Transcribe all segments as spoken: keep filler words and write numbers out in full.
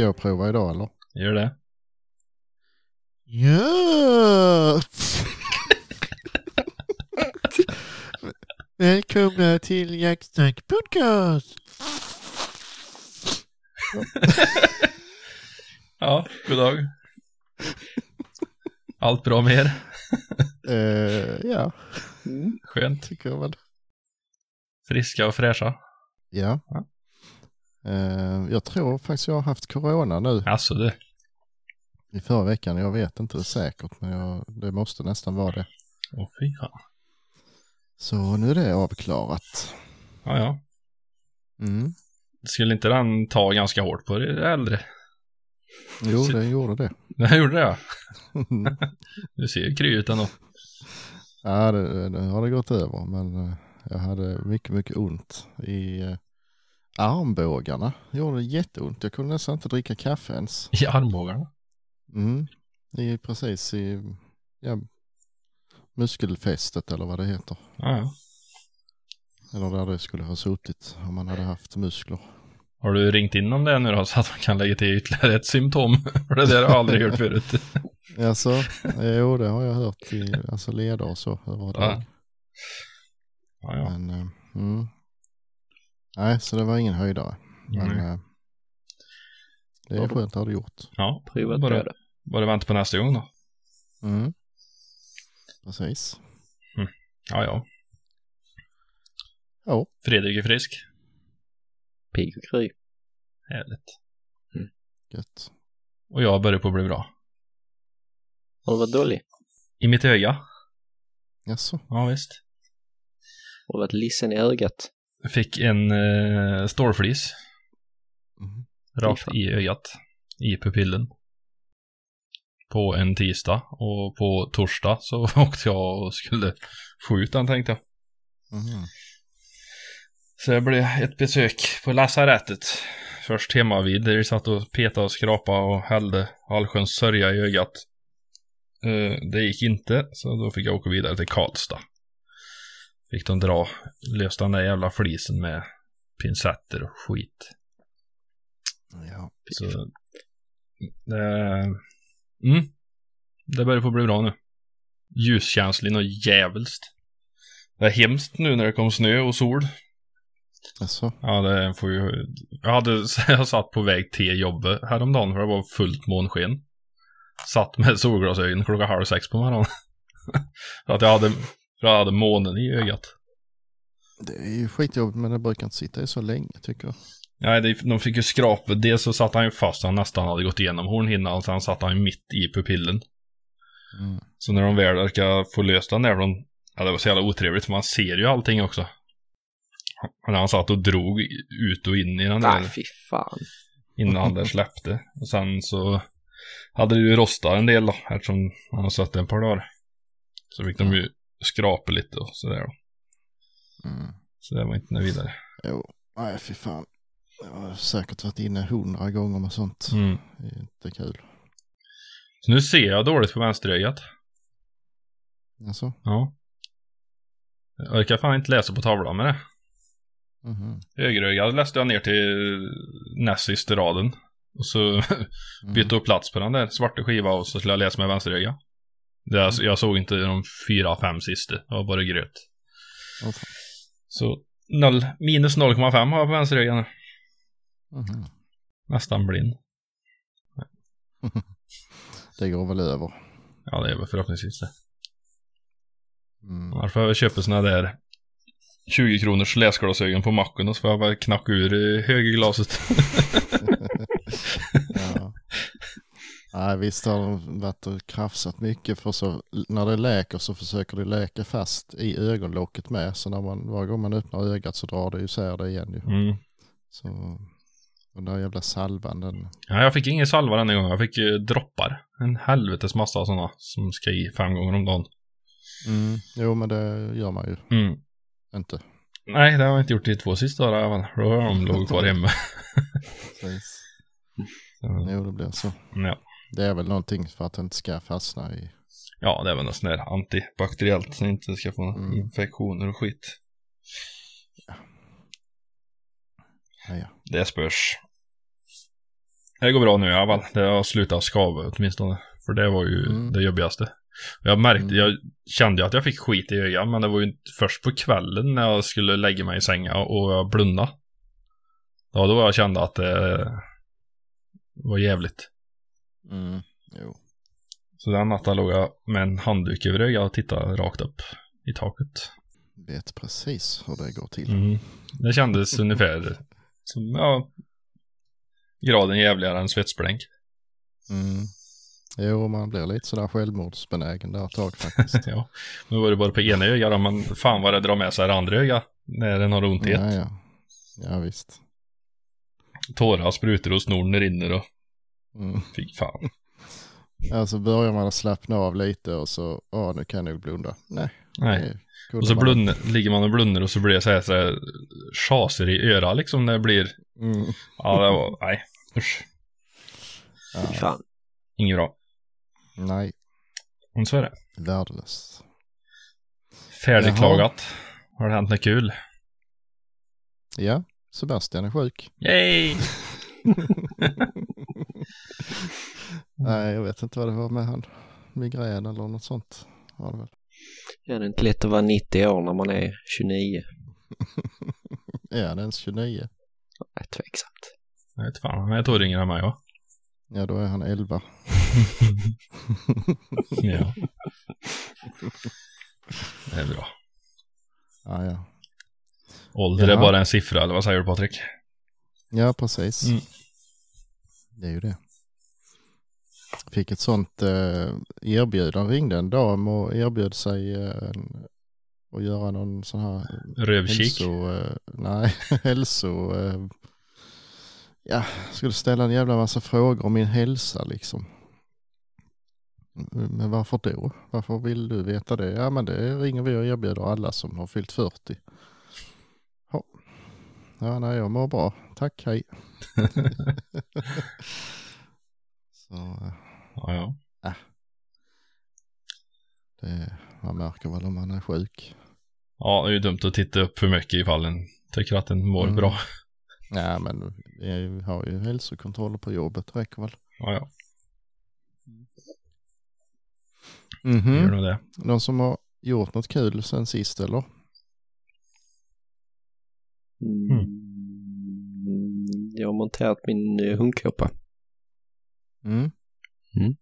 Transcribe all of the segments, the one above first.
ska jag prova idag, eller? Gör det? Ja! Välkomna till Jaktsnack podcast! Ja, god dag. Allt bra med er? uh, ja. Mm. Skönt. Tycker jag väl. Friska och fräscha. Ja. ja. Uh, jag tror faktiskt jag har haft corona nu. Alltså du. I förra veckan, jag vet inte säkert, men jag, det måste nästan vara det. Åh fy fan. Så nu är det avklarat. Ja, ja. Mm. Skulle inte den ta ganska hårt på det äldre? Jo, den gjorde det. Den gjorde det, ja. Du ser ju kry ut ändå. Ja, det, det har det gått över. Men jag hade mycket, mycket ont i armbågarna. Gjorde det jätteont. Jag kunde nästan inte dricka kaffe ens. I armbågarna? Mm, i, precis i ja, muskelfästet eller vad det heter. Ja, ja. Eller där det skulle ha suttit om man hade haft muskler. Har du ringt in om det nu då, så att man kan lägga till ytterligare ett symptom? Det där har jag aldrig hört förut. Alltså, jo, det har jag hört i alltså leder och så. Ja. Ja, ja. Men, eh, mm. Nej, så det var ingen höjdare. Mm. Men eh, det är skönt att ha gjort. Ja, privat bara, det. Bara vänta på nästa gång då. Mm. Precis. Mm. Ja, ja. Ja. Fredrik är frisk. Pig och kry. Härligt. Mm. Gött. Och jag börjar på att bli bra. Och vad dålig? I mitt öga. Jaså? Ja, visst. Och vad lissen i ögat? Jag fick en eh, stålflis. Mm. Rakt i ögat. I pupillen. På en tisdag. Och på torsdag så åkte jag och skulle få ut den, tänkte jag. Mm. Så det blev ett besök på lasarettet. Först hemma vid där vi satt och petade och skrapade och hällde allsköns sörja i ögat. Det gick inte, så då fick jag åka vidare till Karlstad. Fick de dra, löste den där jävla flisen med pincetter och skit. Ja. Så, eh, mm, det börjar få bli bra nu. Ljuskänslig och jävligt. Det är hemskt nu när det kom snö och sol. Alltså. Ja, det får ju... jag, hade... jag satt på väg till jobbet häromdagen för det var fullt månsken. Satt med solglasögon klockan halv sex på morgonen. För att jag hade... jag hade månen i ögat. Det är ju skitjobbigt, men det brukar inte sitta i så länge, tycker jag. Nej, det... de fick ju skrap. Dels så satt han ju fast, han nästan hade gått igenom hornhinnan, och sen satt han ju mitt i pupillen. Mm. Så när de väl ska få lösa den där, de... ja, det var så jävla otrevligt, för man ser ju allting också. Han, han satt och drog ut och in i den där. Nej, fy fan. Innan han där släppte. Och sen så hade det ju rostat en del då, eftersom han har satt en par dagar. Så fick mm. de ju skrapa lite och sådär då. Mm. Så det var inte något vidare. Jo, nej fy fan. Jag har säkert varit inne hundra gånger med sånt. Mm. Det är inte kul. Så nu ser jag dåligt på vänsterögat. Alltså? Ja. Jag kan fan inte läsa på tavlan med det. Mm-hmm. Högerögat läste jag ner till näst sista raden. Och så bytte jag plats på den där svarta skiva, och så skulle jag läsa med vänsteröga. Det, mm. Jag såg inte de fyra, fem sista. Det var bara gröt. Okay. Så noll, minus noll komma fem har jag på vänsteröga nu. Mm-hmm. Nästan blind. Det går väl över. Ja, det är väl förhoppningsvis det. Mm. Varför har vi köpt såna där tjugo kronors läsglasögon på macken, och så får jag bara knacka ur högerglaset. Ja. Nej, visst har de varit och krafsat mycket, för så när det läker så försöker det läka fast i ögonlocket med, så när man, varje gång man öppnar ögat så drar det ju så här det igen ju. Mm. Så den där jävla salvan den... ja, jag fick ingen salva den gången, jag fick eh, droppar. En helvetes massa sådana som ska i fem gånger om dagen. Mm. Jo, men det gör man ju. Mm. Inte. Nej, det har jag inte gjort i två sista dagar. Då har de låg kvar hemma. Precis. Jo, det blir så. Ja. Det är väl någonting för att den inte ska fastna i... ja, det är väl något sånt där antibakteriellt, så inte ska få mm. infektioner och skit. Ja. Ja, ja. Det spörs. det går bra nu i alla fall. Det har slutat skava åtminstone. För det var ju mm. det jobbigaste. Jag märkte, jag kände att jag fick skit i ögonen, men det var ju först på kvällen när jag skulle lägga mig i sängen och jag blunda. Ja, då jag kände att det var jävligt. Mm, jo. Så den natten låg jag med en handduk över ögat och tittade rakt upp i taket. Vet precis hur det går till. Mm. Det kändes ungefär som, ja, graden jävligare än svetsblänk. Mm. Jo, man blir lite sådär självmordsbenägen där ett tag faktiskt. Ja, nu var det bara på ena öga då, men fan vad det drar med sig det andra öga när den har ont i ett. Ja, ja. Ja, visst. Tårar sprutar och snorna rinner och mm. fy fan. Alltså börjar man att slappna av lite och så, ja nu kan jag blunda. Nej. Nej. Och så blund, ligger man och blundar och så blir det så här, så här chaser i öra liksom när det blir mm. ja, det var, nej. Usch. Ja. Fy fan. Inget bra. Nej. Och så är det. Värdelöst. Färdigklagat. Har det hänt något kul? Ja, Sebastian är sjuk. Yay! Nej, jag vet inte vad det var med han. Migrän eller något sånt. Var det väl. Ja, det är inte lätt att vara nittio år när man är tjugonio. Är det ens tjugonio? Jag är tveksamt. Jag vet fan, jag tror det ringer han mig, va? Ja, då är han elva. Ja. Det är bra. Ah, ja. Ålder ja. Är bara en siffra, eller vad säger du, Patrik? Ja, precis. Mm. Det är ju det. Fick ett sånt eh, erbjudande, ringde en dam och erbjöd sig eh, en, att göra någon sån här rövkik. Hälso, eh, nej, hälso... Eh, ja, skulle ställa en jävla massa frågor om min hälsa liksom. Men varför då? Varför vill du veta det? Ja, men det ringer vi och erbjuder alla som har fyllt fyrtio. Ja, ja nej, jag mår bra. Tack, hej. Så, ja, ja. Äh. Det, man märker väl om man är sjuk. Ja, det är ju dumt att titta upp för mycket i fallen. Tycker att den mår mm. bra. Nej, men vi har ju hälsokontroller på jobbet, räcker väl? Ja, ja. Mm-hmm. Gör nog det. Någon som har gjort något kul sen sist, eller? Mm. Jag har monterat min uh, hundkåpa. Mm. Mm.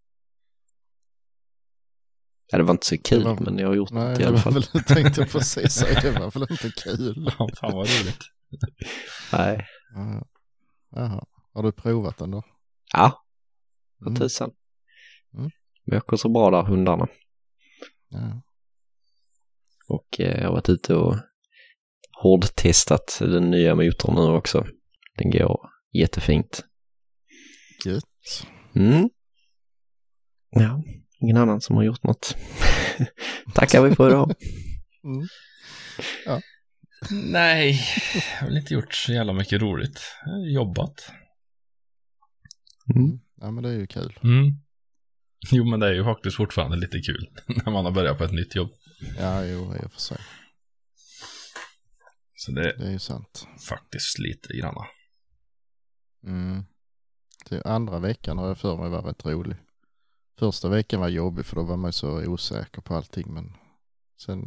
Ja, det var inte så kul, var... men jag har gjort nej, det i alla fall. Jag tänkte precis säga, det var väl inte kul. Ja, fan vad roligt. Nej. Uh, aha. Har du provat den då? Ja, för mm. tusen. Mm. Verkar så bra där, hundarna. Ja. Och eh, jag har varit ute och hårdtestat den nya motorn nu också. Den går jättefint. Gött. Mm. Ja, ingen annan som har gjort något. Tackar vi för idag. Mm. Ja. Nej, jag har inte gjort så jävla mycket roligt. Jag har jobbat. Mm. Ja, men det är ju kul. Mm. Jo, men det är ju faktiskt fortfarande lite kul när man har börjat på ett nytt jobb. Ja, jo, jag får säga. Så det, det är ju sant. Faktiskt lite granna. Mm. Till andra veckan har jag för mig varit rolig. Första veckan var jobbig för då var man ju så osäker på allting, men sen...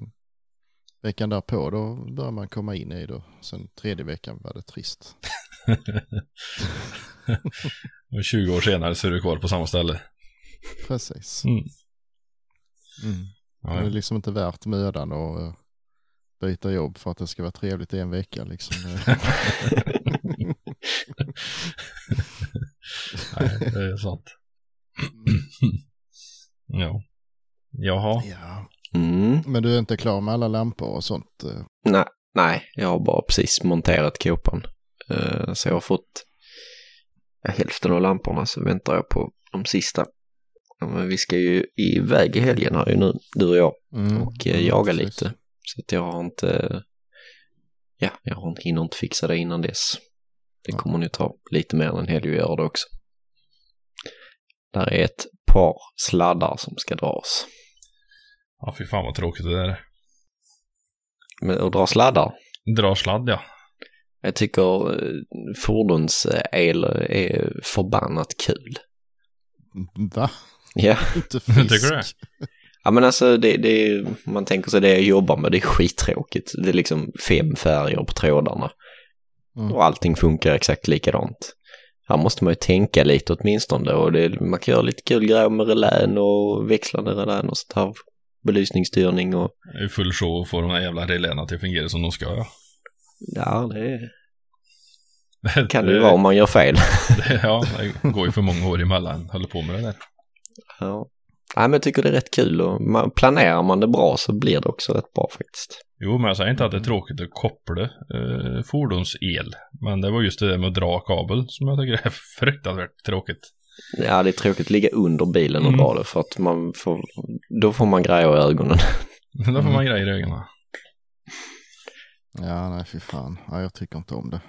Veckan därpå, då börjar man komma in i det. Sen tredje veckan var det trist. Och tjugo år senare så är du kvar på samma ställe. Precis. Mm. Mm. Ja, ja. Det är liksom inte värt mödan att byta jobb för att det ska vara trevligt i en vecka. Liksom. Nej, det är sant. Ja. Jaha. Ja. Mm. Men du är inte klar med alla lampor och sånt? Nej, nej, jag har bara precis monterat kåpan. Uh, så jag har fått hälften av lamporna, så väntar jag på de sista. Men vi ska ju iväg i helgen här ju nu, du och jag, mm. och uh, jaga mm, lite. Så att jag har inte... Ja, jag hinner inte fixa det innan dess. Det kommer mm. nu ta lite mer än en helg att göra det också. Där är ett par sladdar som ska dras. Ja, fy fan vad tråkigt det där. Men och dra sladdar? Dra sladd, ja. Jag tycker fordonsel är förbannat kul. Va? Ja. Inte fisk. Det? Ja, men alltså, det, det, man tänker sig det jag jobbar med, det är skittråkigt. Det är liksom fem färger på trådarna. Mm. Och allting funkar exakt likadant. Här måste man ju tänka lite åtminstone. Och det, man kan göra lite kul grejer med relän och växlande relän och sånt här. Belysningsstyrning och... Det är full show för de här jävla reläna att det fungerar som de ska, ja. Ja, det det kan det ju vara om man gör fel. Det, ja, det går ju för många år emellan. Håller på med det där. Ja. Nej, men jag tycker det är rätt kul. Och man, planerar man det bra så blir det också rätt bra faktiskt. Jo, men jag säger inte att det är tråkigt att koppla eh, fordonsel. Men det var just det där med att dra kabel som jag tycker är fruktansvärt tråkigt. Ja, det är tråkigt att ligga under bilen och dra mm. det. För att man får, då får man grejer i ögonen. Då får man grejer i ögonen. Ja, nej fy fan. Ja, jag tycker inte om det.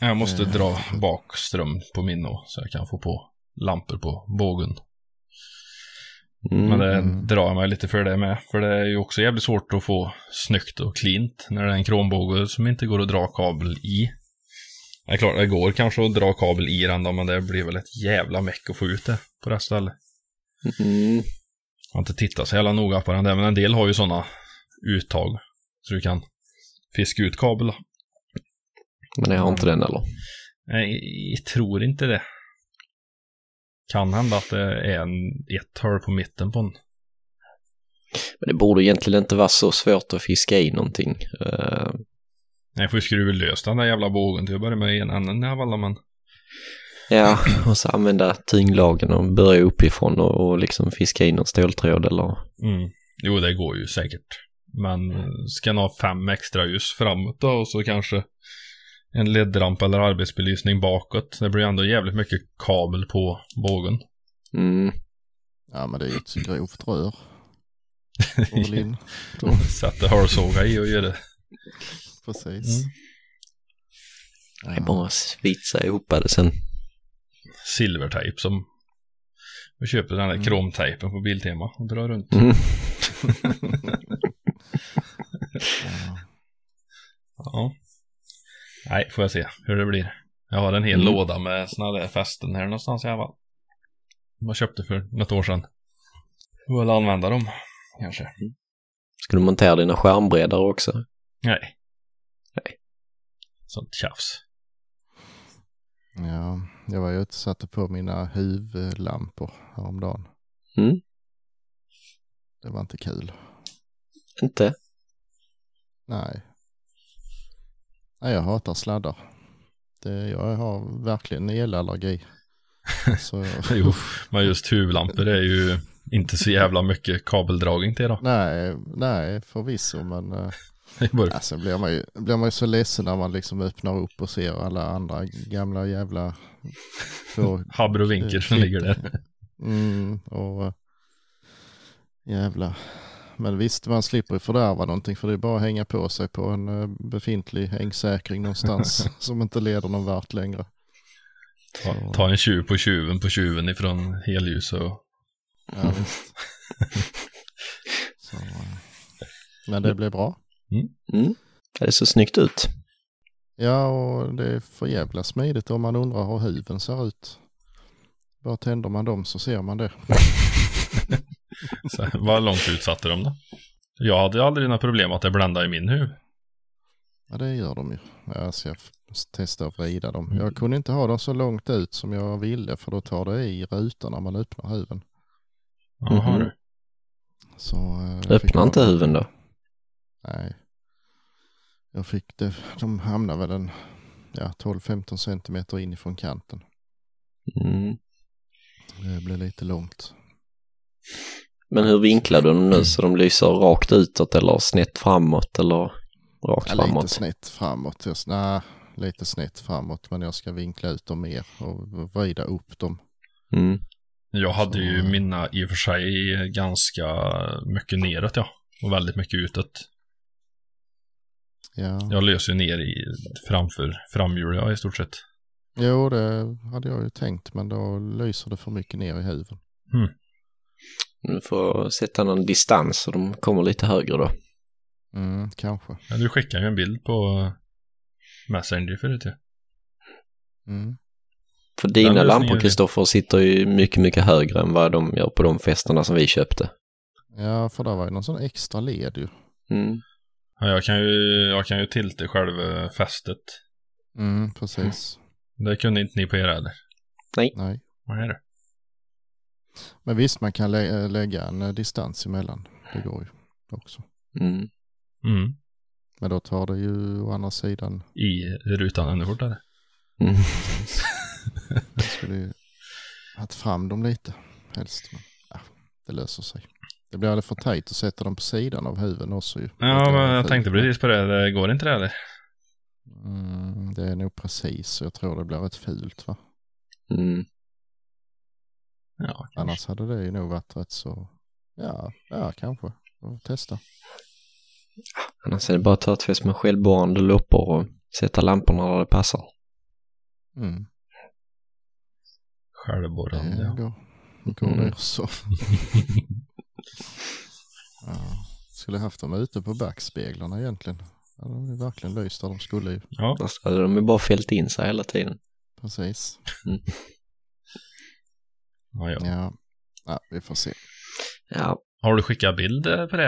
Jag måste eh. dra bakström på min då, så jag kan få på lampor på bågen. Mm. Men det drar mig lite för det med. För det är ju också jävligt svårt att få snyggt och klint när det är en kronbåge som inte går att dra kabel i. Det är klart, det går kanske att dra kabel i den då, men det blir väl ett jävla meck att få ut det på det här stället. Mm. Jag har inte tittat så jävla noga på den där, men en del har ju sådana uttag så du kan fiska ut kabel. Men jag har inte den eller? Nej, jag tror inte det. Kan hända att det är en, ett hörn på mitten på en. Men det borde egentligen inte vara så svårt att fiska i någonting. Uh... Nej, för skruva löst den där jävla bågen till att börja med en annan jävla man. Ja, och så använda tyngdlagen och börja uppifrån och, och liksom fiska in en ståltråd eller... Mm. Jo, det går ju säkert. Men ska man ha fem extra ljus framåt då, och så kanske en ledramp eller arbetsbelysning bakåt. Det blir ändå jävligt mycket kabel på bågen. Mm. Ja, men det är ju ett så grovt rör. Sätter hårsåga i och gör det. Precis. Mm. Ja. Det är bara att svitsa ihop det sen. Silvertejp som... Vi köper den där mm. kromtejpen på Biltema och drar runt. Mm. ja. ja. Nej, får jag se hur det blir. Jag har en hel mm. låda med såna där fästen här någonstans i alla fall. Man köpte för något år sedan. Hur vill använda dem, kanske. Mm. Ska du montera dina skärmbredare också? Nej. Nej. Sånt tjafs. Ja, jag var ju ute och satte på mina huvudlampor häromdagen. Mm. Det var inte kul. Inte? Nej. Nej, jag hatar sladdar. Det, jag har verkligen elallergi. Så... jo, men just huvudlampor är ju inte så jävla mycket kabeldragning till då. Nej, nej förvisso, men... Sen alltså, blir man ju blir man ju så ledsen när man liksom öppnar upp och ser alla andra gamla jävla habber och vinker som ligger där. Mm, och jävla. Men visst, man slipper ju fördärva någonting, för det är bara att hänga på sig på en befintlig hängsäkring någonstans som inte leder någon vart längre. Ta, ta en tjuv på tjuven på tjuven ifrån helljus och... Ja, visst. så, men det blev bra. Mm. Mm. Det är så snyggt ut. Ja, och det är för jävla smidigt om man undrar hur huven ser ut. Bara tänder man dem så ser man det. så, vad långt utsatte de då? Jag hade aldrig några problem att det bländade i min huv. Ja, det gör de ju. Jag ska testa att vrida dem. Jag kunde inte ha dem så långt ut som jag ville, för då tar det i rutan när man öppnar huven. Jaha mm-hmm. du. Så, jag öppnar inte huven då? Nej, jag fick det, de hamnade väl en ja, tolv femton centimeter inifrån kanten. Mm. Det blev lite långt. Men hur vinklar du dem nu så de lyser rakt utåt eller snett framåt eller rakt ja, framåt? Lite snett framåt, jag, nej, lite snett framåt, men jag ska vinkla ut dem mer och vrida upp dem. Mm. Jag hade så. Ju mina i och för sig ganska mycket neråt ja, och väldigt mycket utåt. Ja. Jag löser ju ner i framför framhjulet ja, i stort sett. Jo, det hade jag ju tänkt, men då lyser det för mycket ner i huven. Mm. Du får sätta någon distans så de kommer lite högre då. Mm, kanske. Ja, du skickade ju en bild på Messenger förut ju. Mm. För dina lampor, Kristoffer, sitter ju mycket, mycket högre än vad de gör på de festerna som vi köpte. Ja, för det var ju någon sån extra led ju. Mm. Ja, jag kan ju, jag kan ju tilta själv fästet. Mm, precis. Mm. Det kunde inte ni på er heller. Nej. Nej. Vad är det? Men visst, man kan lä- lägga en distans emellan. Det går ju också. Mm. Mm. Men då tar det ju å andra sidan i rutan ännu fortare. Mm. Jag skulle ju ha fram dem lite helst, men ja, det löser sig. Det blir alldeles för tajt att sätta dem på sidan av huven också ju. Ja, men jag tänkte precis på det. Det går inte det eller? Mm, det är nog precis. Jag tror det blir rätt fult, va? Mm. Ja, annars kanske. Hade det ju nog varit rätt så... Ja, ja kanske. Jag testa. Annars är det bara att ta ett fest med självborrande loppor och sätta lamporna där det passar. Mm. Självborrande, det ja. Det går mm. det också. Ja, skulle haft dem ute på backspeglarna egentligen. Ja, de är verkligen löst där de skulle ju. Ja, alltså, de är bara fällt in sig hela tiden. Precis. Mm. Ja, ja. Ja. Ja, vi får se. Ja. Har du skickat bilder på det?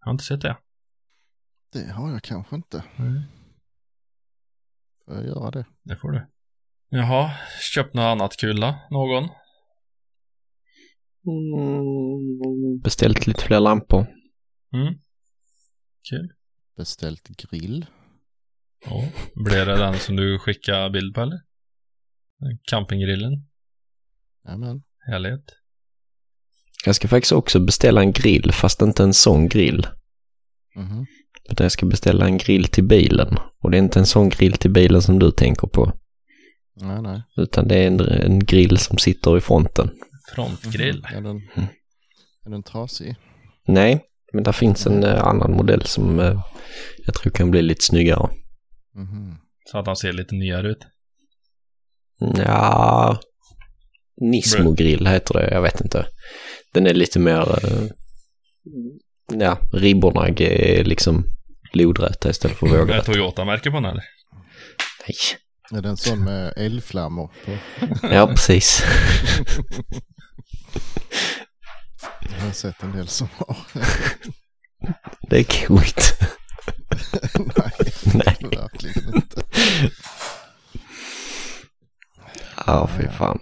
Jag har inte sett det. Det har jag kanske inte. Mm. Får jag göra det? Det får du. Jaha, köpt något annat kul då? Någon? Mm, beställt lite fler lampor. Mm. Kul. Beställt grill. Ja, blev det den som du skickade bild på eller? Campinggrillen. Amen. Härligt. Jag ska faktiskt också beställa en grill, fast inte en sån grill. Mm-hmm. Utan jag ska beställa en grill till bilen. Och det är inte en sån grill till bilen som du tänker på. Nej, nej. Utan det är en, en grill som sitter i fronten. Frontgrill? Mm-hmm. Är, den, mm. är den trasig? Nej, men där finns en mm. annan modell som eh, jag tror kan bli lite snyggare. Mm-hmm. Så att han ser lite nyare ut? Ja. Nismo-grill heter det, jag vet inte. Den är lite mer... Ja, ribborna är liksom lodräta istället för vågräta. Är Toyota-märke på den eller? Nej. Är den sån med elflammor på? Ja, precis. Jag har sett en del som har. Det är coolt. Nej, Nej. verkligen inte. Ja, fy fan.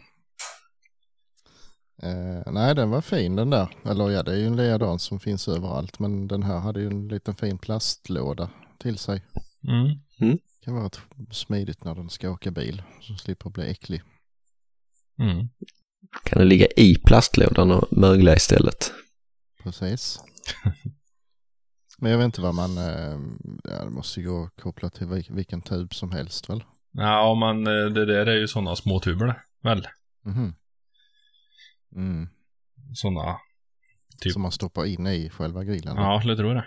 Eh, nej, den var fin den där. Eller ja, det är ju en ledan som finns överallt. Men den här hade ju en liten fin plastlåda till sig. Mm. Mm. Kan vara smidigt när den ska åka bil. Så slipper bli äcklig. Mm. Kan den ligga i plastlådan och mögla istället? Precis. Men jag vet inte vad man... Eh, ja, det måste ju gå koppla till vilken tub som helst, väl? Ja, men det där är ju sådana små tuber, väl? Mhm. Mm. Såna typ. Som man stoppar in i själva grillen. Ja, det tror jag.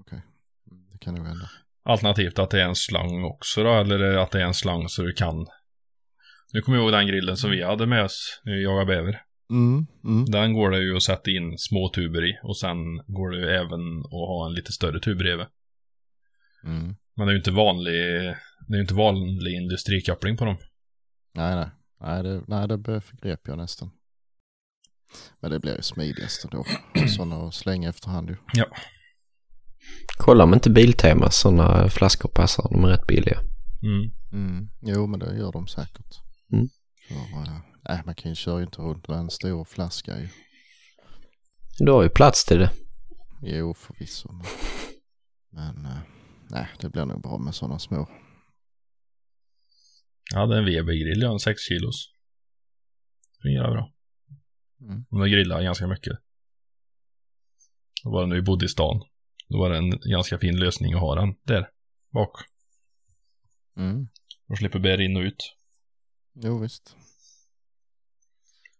Okej, okay. Det kan nog hända. Alternativt att det är en slang också då. Eller att det är en slang så du kan. Nu kommer jag ihåg den grillen som vi hade med oss när vi jagade bäver. Mm. Mm. Den går det ju att sätta in små tuber i. Och sen går det ju även att ha en lite större tub bredvid. Mm. Men det är ju inte vanlig. Det är ju inte vanlig industrikoppling på dem. Nej, nej. Nej, det, nej, det förgrep jag nästan. Men det blir ju smidigast ändå. Sådana slänger efterhand ju. Ja. Kolla om inte Biltema sådana flaskor passar. De är rätt billiga. Mm. Mm. Jo, men det gör de säkert. Mm. Så, nej, man kan ju köra inte runt med en stor flaska ju. Du har ju plats till det. Jo, förvisso. Men nej, det blir nog bra med sådana små. Ja, det är en V B-grill. Jag har en sex kilos. Fungerar bra. Mm. De grillade ganska mycket. Då var det nu i bodde i stan. Då var det en ganska fin lösning att ha den där bak. Mm. Och slipper bära in och ut. Jo, visst.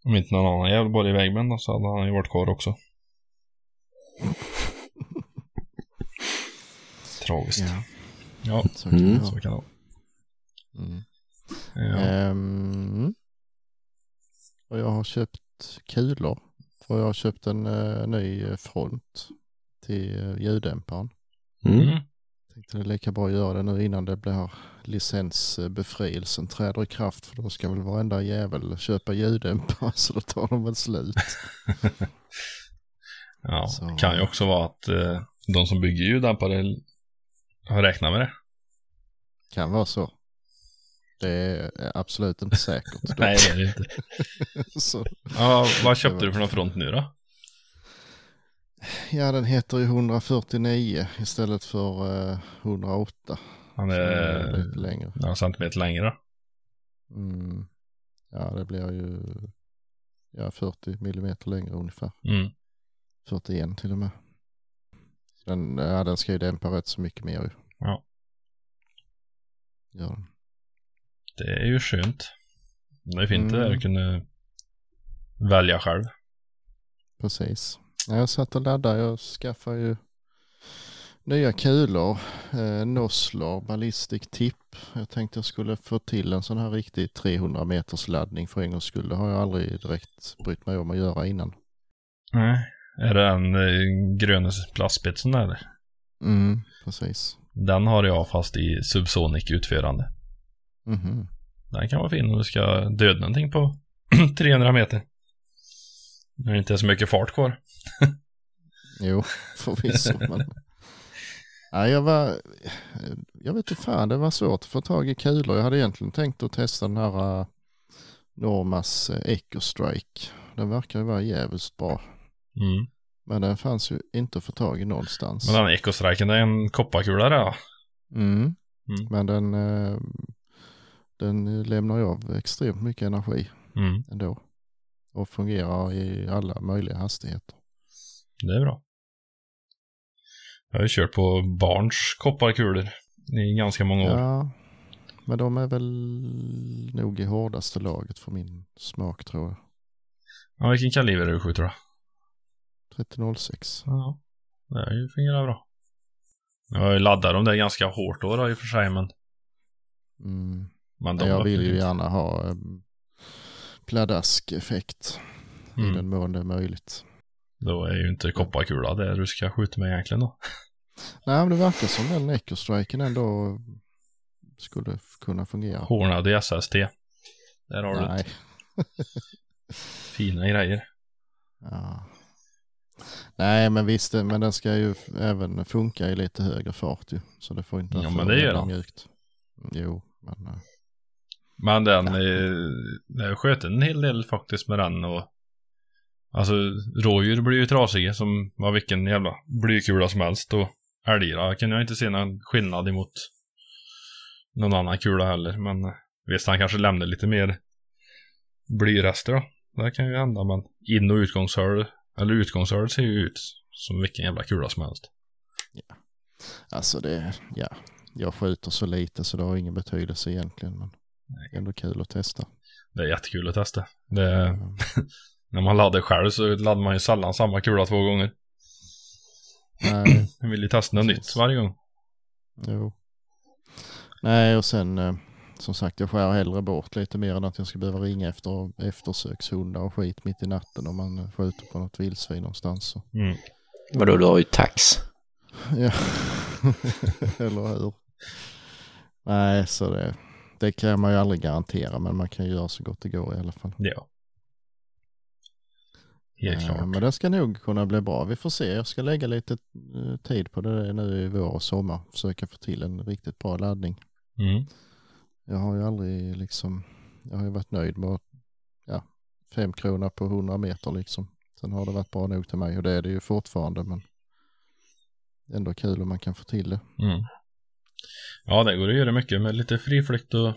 Om inte någon annan jävla bara i vägbända så hade han ju varit kvar också. Tragiskt. Ja, ja. Så kan mm. det vara. Mm. Ja. Um, och jag har köpt kulor, för jag har köpt en uh, ny front till uh, ljuddämparen. Mm. Mm. Tänkte det är lika bra att göra det nu innan det blir licensbefrielsen träder i kraft, för då ska väl varenda jävel köpa ljuddämpare, så då tar de väl slut. Ja, så. Det kan ju också vara att eh, de som bygger ljuddämpare har räknat med det. Kan vara så. Det är absolut inte säkert. Nej, det är det inte. Så. Ja, vad köpte du för någon front nu då? Ja, den heter ju etthundrafyrtionio istället för uh, etthundraåtta. Han är, är lite längre. Ja, centimeter längre. Mm. Ja, det blir ju ja, fyrtio millimeter längre ungefär. Mm. fyrtioen till och med. Den, ja, den ska ju dämpa rätt så mycket mer ju. Ja. Ja. Det är ju skönt. Det är fint mm. det där du kunde välja själv. Precis. När jag satt och laddade, jag skaffade ju nya kulor, eh, nosslar, ballistic tip. Jag tänkte jag skulle få till en sån här riktig trehundra meters laddning för en gångs skull. Det har jag aldrig direkt brytt mig om att göra innan. Nej, är det en eh, gröna plastspetsen eller? Mm, precis. Den har jag fast i subsonic-utförande. Mm-hmm. Den kan vara fin om du ska döda någonting på trehundra meter. Det är inte så mycket fart kvar. Jo, förvisso. Men... ja, jag var... Jag vet inte fan, det var svårt att få tag i kulor. Jag hade egentligen tänkt att testa den här uh, Normas uh, Echo Strike. Den verkar ju vara jävligt bra. Mm. Men den fanns ju inte att få tag i någonstans. Men den Echo Striken, det är en kopparkula där. Mm. mm, men den... Uh, den lämnar ju av extremt mycket energi mm. ändå. Och fungerar i alla möjliga hastigheter. Det är bra. Jag har ju kört på barns kopparkulor i ganska många år. Ja, men de är väl nog i hårdaste laget för min smak, tror jag. Ja, vilken kaliber är du skjuter då? trettio noll sex. Ja, det fungerar bra. Jag laddar dem där ganska hårt då, då i och för sig, men... Mm. Men jag vill ju gärna ha um, pladask-effekt mm. i den mån det är möjligt. Då är ju inte kopparkula det du ska skjuta med egentligen då. Nej, men det verkar som den Echo-striken ändå skulle kunna fungera. Hornade S S T. Där har du det. Fina grejer. Ja. Nej, men visst, men den ska ju även funka i lite högre fart ju. Så det får inte ja, men det gör mjukt. Jo, men... Nej. Men den ja. eh, sköt en hel del faktiskt med den och alltså rådjur blir ju trasiga som var vilken jävla blykula som helst, och älgar kan jag inte se någon skillnad emot någon annan kula heller, men visst han kanske lämnar lite mer blyrester då. Det kan ju hända, men in- och utgångshål eller utgångshål ser ju ut som vilken jävla kula som helst. Ja. Alltså det, ja, jag skjuter så lite så det har ingen betydelse egentligen, men nej. Det är ändå kul att testa. Det är jättekul att testa. Det är, mm. när man laddar själv så laddar man ju sällan samma kula två gånger. Nej. Man vill ju testa något nytt varje gång. Jo. Nej, och sen eh, som sagt, jag skär hellre bort lite mer än att jag ska behöva ringa efter eftersökshundar och skit mitt i natten om man skjuter på något vildsvin någonstans. Så. Mm. Vadå, du har ju tax. Ja, eller hur? Nej, så det Det kan man ju aldrig garantera, men man kan ju göra så gott det går i alla fall. Ja. Helt äh, klart. Men det ska nog kunna bli bra. Vi får se. Jag ska lägga lite tid på det nu i vår och sommar. Försöka få till en riktigt bra laddning. Mm. Jag har ju aldrig liksom... Jag har ju varit nöjd med ja, fem kronor på hundra meter liksom. Sen har det varit bra nog till mig och det är det ju fortfarande, men ändå kul om man kan få till det. Mm. Ja, det går att göra mycket med lite friflykt och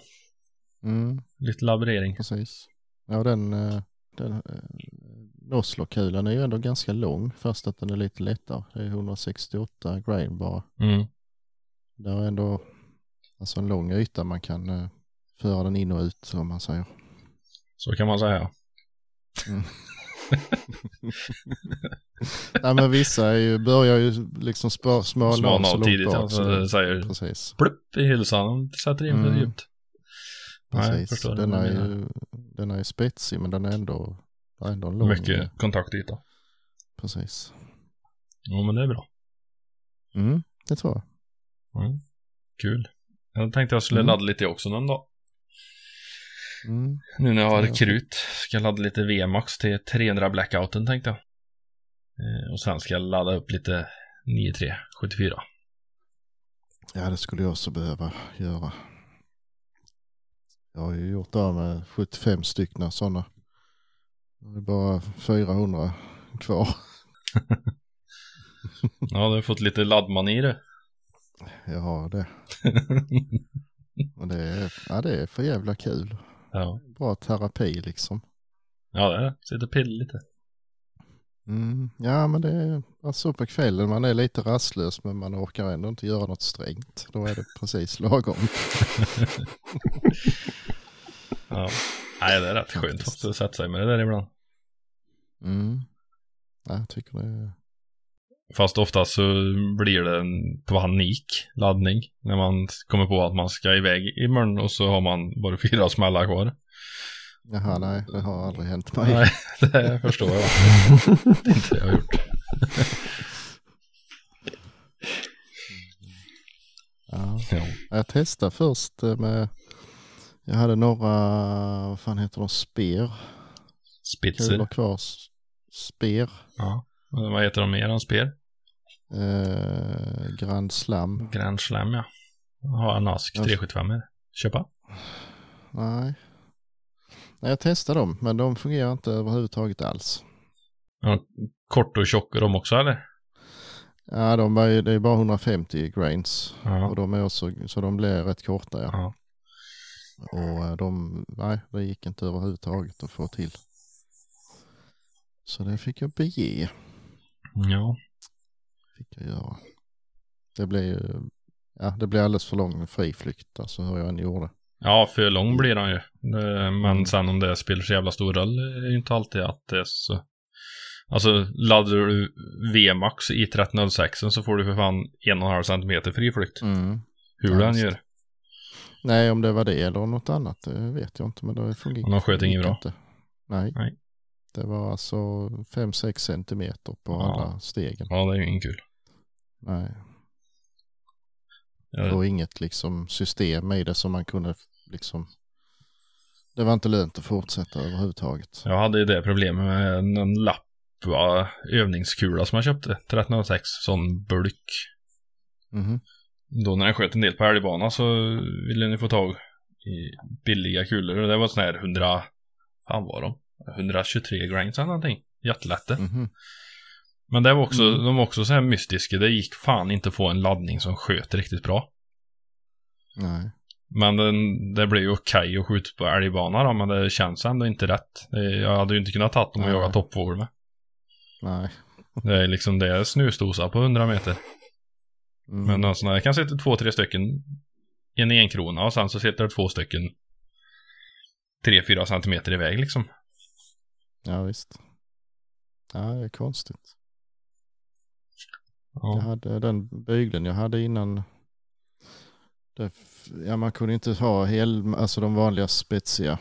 mm. lite laborering. Precis. Ja, den, den Oslo-kulan är ju ändå ganska lång, fast att den är lite lättare. Det är etthundrasextioåtta grain bara. Mm. Det är ändå alltså en lång yta man kan föra den in och ut, som man säger. Så kan man säga. Mm. Nej, men vissa är ju, börjar ju liksom spör, smala smala så tidigt, bak, ja, så det säger precis. Plupp i hylsan, sätter in för djupt. Nej, förstår den är ju, den är ju spetsig, men den är ändå, ändå lång. Mycket kontaktyta. Precis. Ja, men det är bra. Mm. Det tror jag. Mm. Kul. Jag tänkte jag skulle mm. ladda lite också någon dag. Mm. Nu när jag har krut ska jag ladda lite V-max till trehundra blackouten tänkte jag. Eh, och sen ska jag ladda upp lite nio tre sjuttiofyra. Ja, det skulle jag också behöva göra. Jag har ju gjort det med sjuttiofem stycken sådana. Det är bara fyrahundra kvar. Ja, du har fått lite laddmani i det. Jag har det. Och det är, ja, det är för jävla kul. Ja. Bra terapi liksom. Ja, det är det. Sitter pill lite. Mm, ja, men det är alltså på kvällen. Man är lite rastlös, men man orkar ändå inte göra något strängt. Då är det precis lagom. Ja. Nej, det är rätt skönt att sätta sig med det där ibland. Mm. Ja, jag tycker det är... Fast ofta så blir det en panikkladdning när man kommer på att man ska iväg imorgon och så har man bara fyra smällar kvar. Jaha, nej, det har aldrig hänt mig. Nej, det förstår jag. Det är inte det jag har gjort. Ja. Ja. Jag testade först med... Jag hade några... Vad fan heter de? Speer. Spitser. Kulor kvar. Speer. Ja. Vad heter de mer än spel? Eh, Grand Slam. Grand Slam, ja. Har en ask tre sjuttiofem är. Köpa? Nej. Nej, jag testar dem, men de fungerar inte överhuvudtaget alls. Ja, kort och tjock är de också, eller? Ja, de är, det är bara hundrafemtio grains. Ja. Och de är också, så de blir rätt korta, ja. Ja. Och de, nej, det gick inte överhuvudtaget att få till. Så det fick jag bege. Ja. Fick jag göra. Det blev ju... Ja, det blev alldeles för lång friflykt. Alltså hur jag än gjorde. Ja, för lång blir den ju. Men mm. sen om det spelar så jävla stor roll är ju inte alltid att det är så... Alltså, laddar du V-max i tretton noll sex så får du för fan en komma fem centimeter friflykt. Mm. Hur ja, den just. Gör. Nej, om det var det eller något annat vet jag inte. Men det fungerar inte. De sköt inget bra. Inte. Nej. Nej. Det var alltså fem sex centimeter på ja. Alla stegen. Ja, det är ju inget kul. Nej. Ja, det... Och inget liksom system i det som man kunde liksom... Det var inte lönt att fortsätta överhuvudtaget. Jag hade ju det problemet med en lapp va, övningskula som jag köpte. tretton noll sex, sån bulk. Mm-hmm. Då när jag sköt en del på älgbana så ville ni få tag i billiga kulor. Det var sån här hundra... Fan var de? hundratjugotre grains eller någonting. Jättelätte. Mm-hmm. Men det var också, mm. de var också så här mystiska. Det gick fan inte att få en laddning som sköt riktigt bra. Nej. Men den, det blev ju okej att skjuta på älgbana då, men det känns ändå inte rätt. Jag hade ju inte kunnat ta dem och jaga toppfågel med. Nej. Det är liksom det snusdosa på hundra meter. Mm. Men alltså, jag kan sitta två, tre stycken i en enkrona och sen så sitter det två stycken tre, fyra centimeter iväg liksom. Ja visst. Ja, det är konstigt. Ja. Jag hade den bygeln jag hade innan. Det, ja, man kunde inte ha hel, alltså de vanliga spetsiga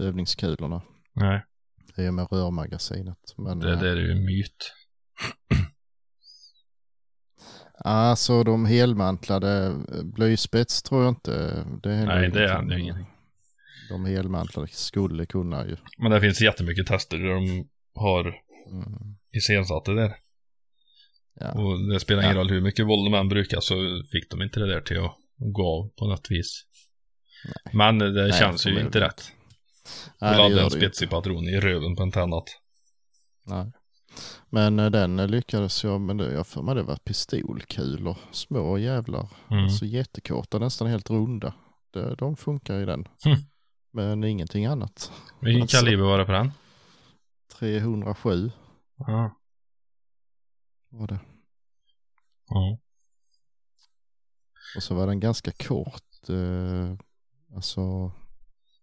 övningskulorna. Nej. Det är med rörmagasinet. Men, det, det är ju en myt. Alltså de helmantlade blyspets tror jag inte. Det nej, det är ju ingenting. De helmantlade skulle kunna ju. Men det finns jättemycket tester där de har mm. iscensatt det där. Ja. Och det spelar ingen ja. Roll hur mycket våld man brukar så fick de inte det där till att gå av på något vis. Nej. Men det Nej, känns ju inte rätt. Du hade en spetsig patron i röven på en tennat. Nej. Men den lyckades jag, men jag för mig det var pistolkulor. Små jävlar. Mm. Så jättekorta, nästan helt runda. De, de funkar i den. Mm. Men ingenting annat. Vilken alltså, kaliber var det på den? tre hundra sju. Ja. Var det. Ja. Och så var den ganska kort. Eh, alltså,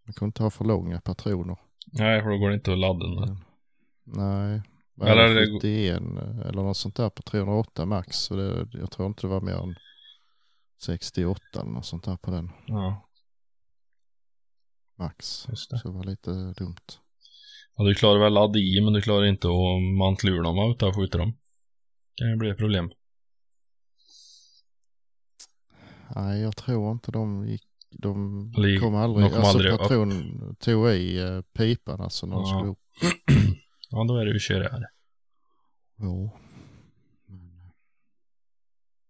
man kunde inte ha för långa patroner. Nej, för då går det inte att ladda den. Där. Nej. Eller det sjuttioen, det... eller något sånt där på tre hundra åtta max. Så det, jag tror inte det var mer än sextioåtta eller något sånt där på den. Ja. Max. Just det. Så det var lite dumt. Ja, du klarar väl ladd i, men du klarar inte att mantlura dem utan skjuter dem. Det kan ju bli ett problem. Nej, jag tror inte de gick. De Li- kom aldrig. De kom alltså aldrig patron upp. Tog i uh, pipan alltså när de skulle upp. Ja, då är det ju körare. Jo.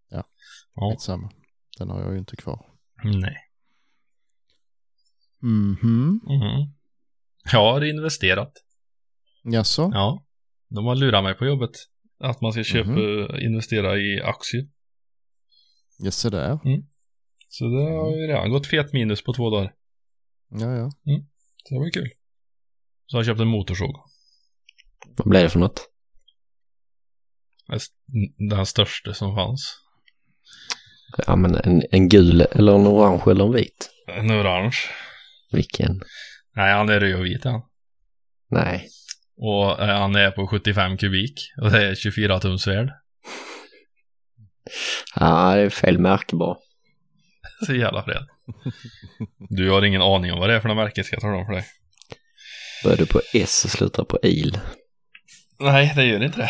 Ja, ja. Samma. Den har jag ju inte kvar. Nej. Mhm. Mhm. Jag har investerat. Jaså? Ja. De har lurat mig på jobbet att man ska köpa mm-hmm. investera i aktier. Jaså där. Mm. Så det har ju redan gått fet minus på två dagar. Ja, ja. Mm. Så det var ju kul. Så jag köpte en motorsåg. Vad blev det för något? Den största som fanns. Ja, men en, en gul eller en orange eller en vit? En orange. Vilken? Nej, han är rödvit han. Nej. Och eh, han är på sjuttiofem kubik. Och det är tjugofyra tums värd. Ja, det är fel märke bara. Så jävla fred. Du har ingen aning om vad det är för något märke. Ska jag ta dem för dig? Börjar du på S och slutar på il? Nej, det gör inte det.